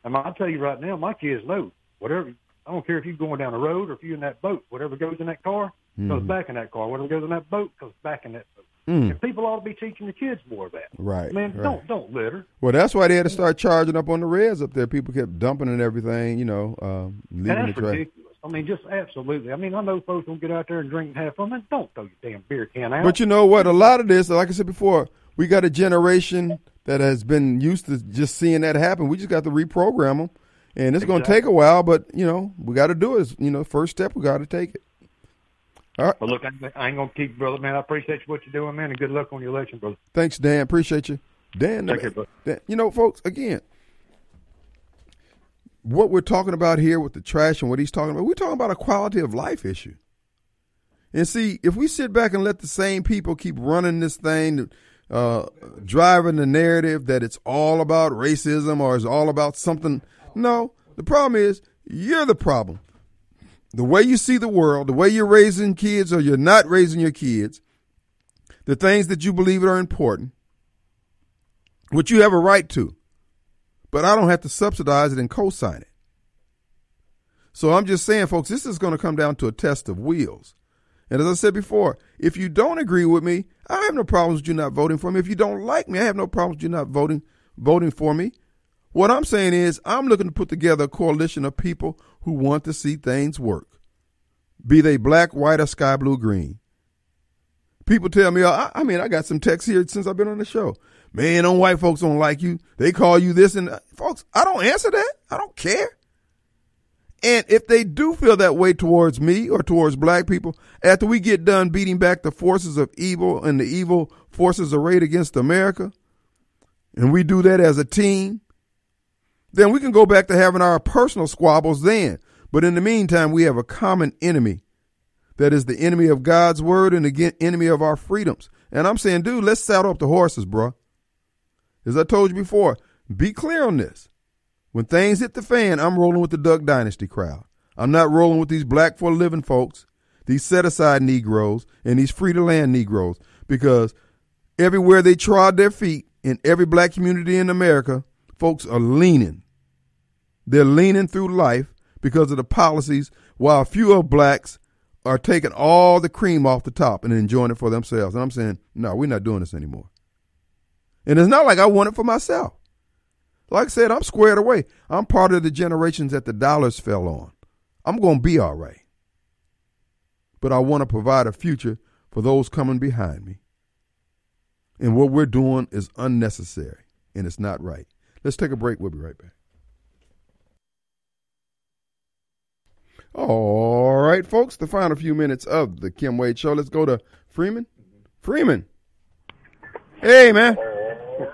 And I'll tell you right now, my kids know whatever. I don't care if you're going down the road or if you're in that boat. Whatever goes in that car mm-hmm. goes back in that car. Whatever goes in that boat goes back in that boat. Mm. And people ought to be teaching the kids more of that. Right. Man, right. don't don't litter. Well, that's why they had to start charging up on the reds up there. People kept dumping and everything, you know. Um, leaving and that's the ridiculous. I mean, just absolutely. I mean, I know folks won't get out there and drink and have fun. Man, don't throw your damn beer can out. But you know what? A lot of this, like I said before, we got a generation that has been used to just seeing that happen. We just got to reprogram them. And it's exactly. going to take a while, but, you know, we got to do it. You know, first step, we got to take it. All right. Well, look, I ain't going to keep, brother, man. I appreciate what you're doing, man, and good luck on your election, brother. Thanks, Dan. Appreciate you. Dan, Thank you, Dan, you know, folks, again, what we're talking about here with the trash and what he's talking about, we're talking about a quality of life issue. And see, if we sit back and let the same people keep running this thing, uh, driving the narrative that it's all about racism or it's all about something, no, the problem is you're the problem. The way you see the world, the way you're raising kids or you're not raising your kids, the things that you believe are important, which you have a right to, but I don't have to subsidize it and co-sign it. So I'm just saying, folks, this is going to come down to a test of wills. And as I said before, if you don't agree with me, I have no problems with you not voting for me. If you don't like me, I have no problems with you not voting, voting for me. What I'm saying is I'm looking to put together a coalition of people who want to see things work, be they black, white, or sky blue, green. People tell me, I, I mean, I got some texts here since I've been on the show. Man, them white folks don't like you. They call you this and that. Folks, I don't answer that. I don't care. And if they do feel that way towards me or towards black people, after we get done beating back the forces of evil and the evil forces arrayed against America, and we do that as a team, then we can go back to having our personal squabbles then. But in the meantime, we have a common enemy that is the enemy of God's word and the enemy of our freedoms. And I'm saying, dude, let's saddle up the horses, bro. As I told you before, be clear on this. When things hit the fan, I'm rolling with the Duck Dynasty crowd. I'm not rolling with these black for a living folks, these set-aside Negroes, and these free-to-land Negroes, because everywhere they trod their feet in every black community in America, folks are leaning. They're leaning through life because of the policies, while fewer blacks are taking all the cream off the top and enjoying it for themselves. And I'm saying, no, we're not doing this anymore. And it's not like I want it for myself. Like I said, I'm squared away. I'm part of the generations that the dollars fell on. I'm going to be all right. But I want to provide a future for those coming behind me. And what we're doing is unnecessary, and it's not right. Let's take a break. We'll be right back. All right, folks, the final few minutes of the Kim Wade Show. Let's go to Freeman. Freeman. Hey, man.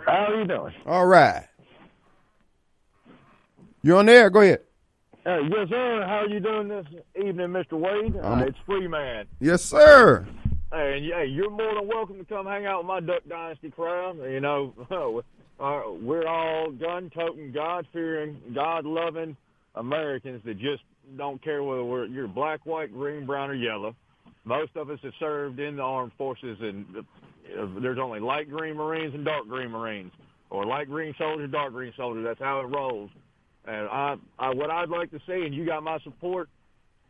How are you doing? All right. You're on the air. Go ahead. Uh, yes, sir. How are you doing this evening, Mister Wade? Uh, it's Freeman. Yes, sir. Hey, hey, you're more than welcome to come hang out with my Duck Dynasty crowd. You know, Uh, we're all gun-toting, God-fearing, God-loving Americans that just don't care whether we're, you're black, white, green, brown, or yellow. Most of us have served in the armed forces, and uh, there's only light green Marines and dark green Marines, or light green soldiers, dark green soldiers. That's how it rolls. And I, I, what I'd like to see, and you got my support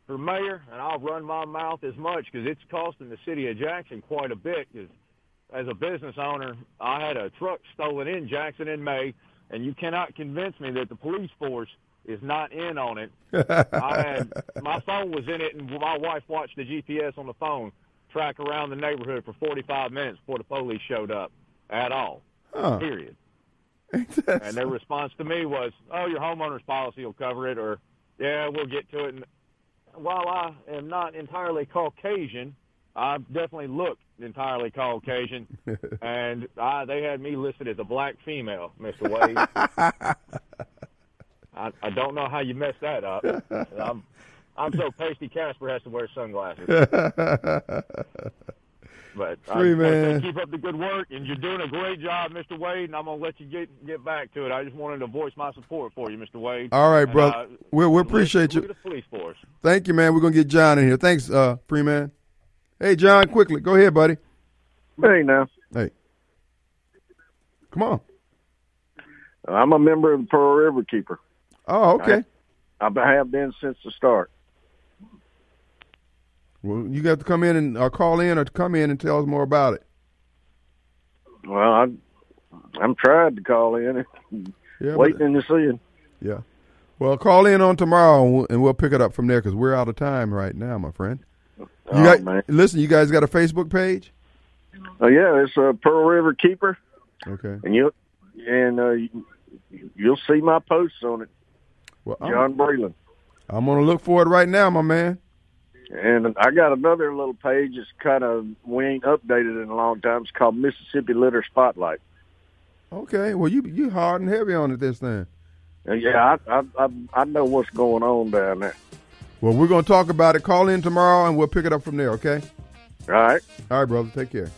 for mayor, and I'll run my mouth as much because it's costing the city of Jackson quite a bit because as a business owner, I had a truck stolen in Jackson in May, and you cannot convince me that the police force is not in on it. I had, my phone was in it, and my wife watched the G P S on the phone track around the neighborhood for forty-five minutes before the police showed up at all, huh. period. And their response to me was, oh, your homeowner's policy will cover it, or, yeah, we'll get to it. And while I am not entirely Caucasian, I definitely looked entirely Caucasian, and I, they had me listed as a black female, Mister Wade. I, I don't know how you messed that up. I'm, I'm so pasty Casper has to wear sunglasses. But Free I, man. I keep up the good work, and you're doing a great job, Mister Wade, and I'm going to let you get get back to it. I just wanted to voice my support for you, Mister Wade. All right, brother. We we appreciate you. The police force. Thank you, man. We're going to get John in here. Thanks, uh, Free Man. Hey, John, quickly. Go ahead, buddy. Hey, now. Hey. Come on. I'm a member of the Pearl River Keeper. Oh, okay. I, I have been since the start. Well, you got to come in and or call in or to come in and tell us more about it. Well, I'm, I'm trying to call in and yeah, waiting but, to see it. Yeah. Well, call in on tomorrow, and we'll pick it up from there because we're out of time right now, my friend. You got, oh, man. Listen, you guys got a Facebook page? Oh yeah, it's uh, Pearl River Keeper. Okay, and you and uh, you'll see my posts on it. Well, John Breland. I'm gonna look for it right now, my man. And I got another little page that's kind of we ain't updated in a long time. It's called Mississippi Litter Spotlight. Okay, well you you hard and heavy on it this thing. And yeah, I, I I I know what's going on down there. Well, we're going to talk about it. Call in tomorrow, and we'll pick it up from there, okay? All right. All right, brother. Take care.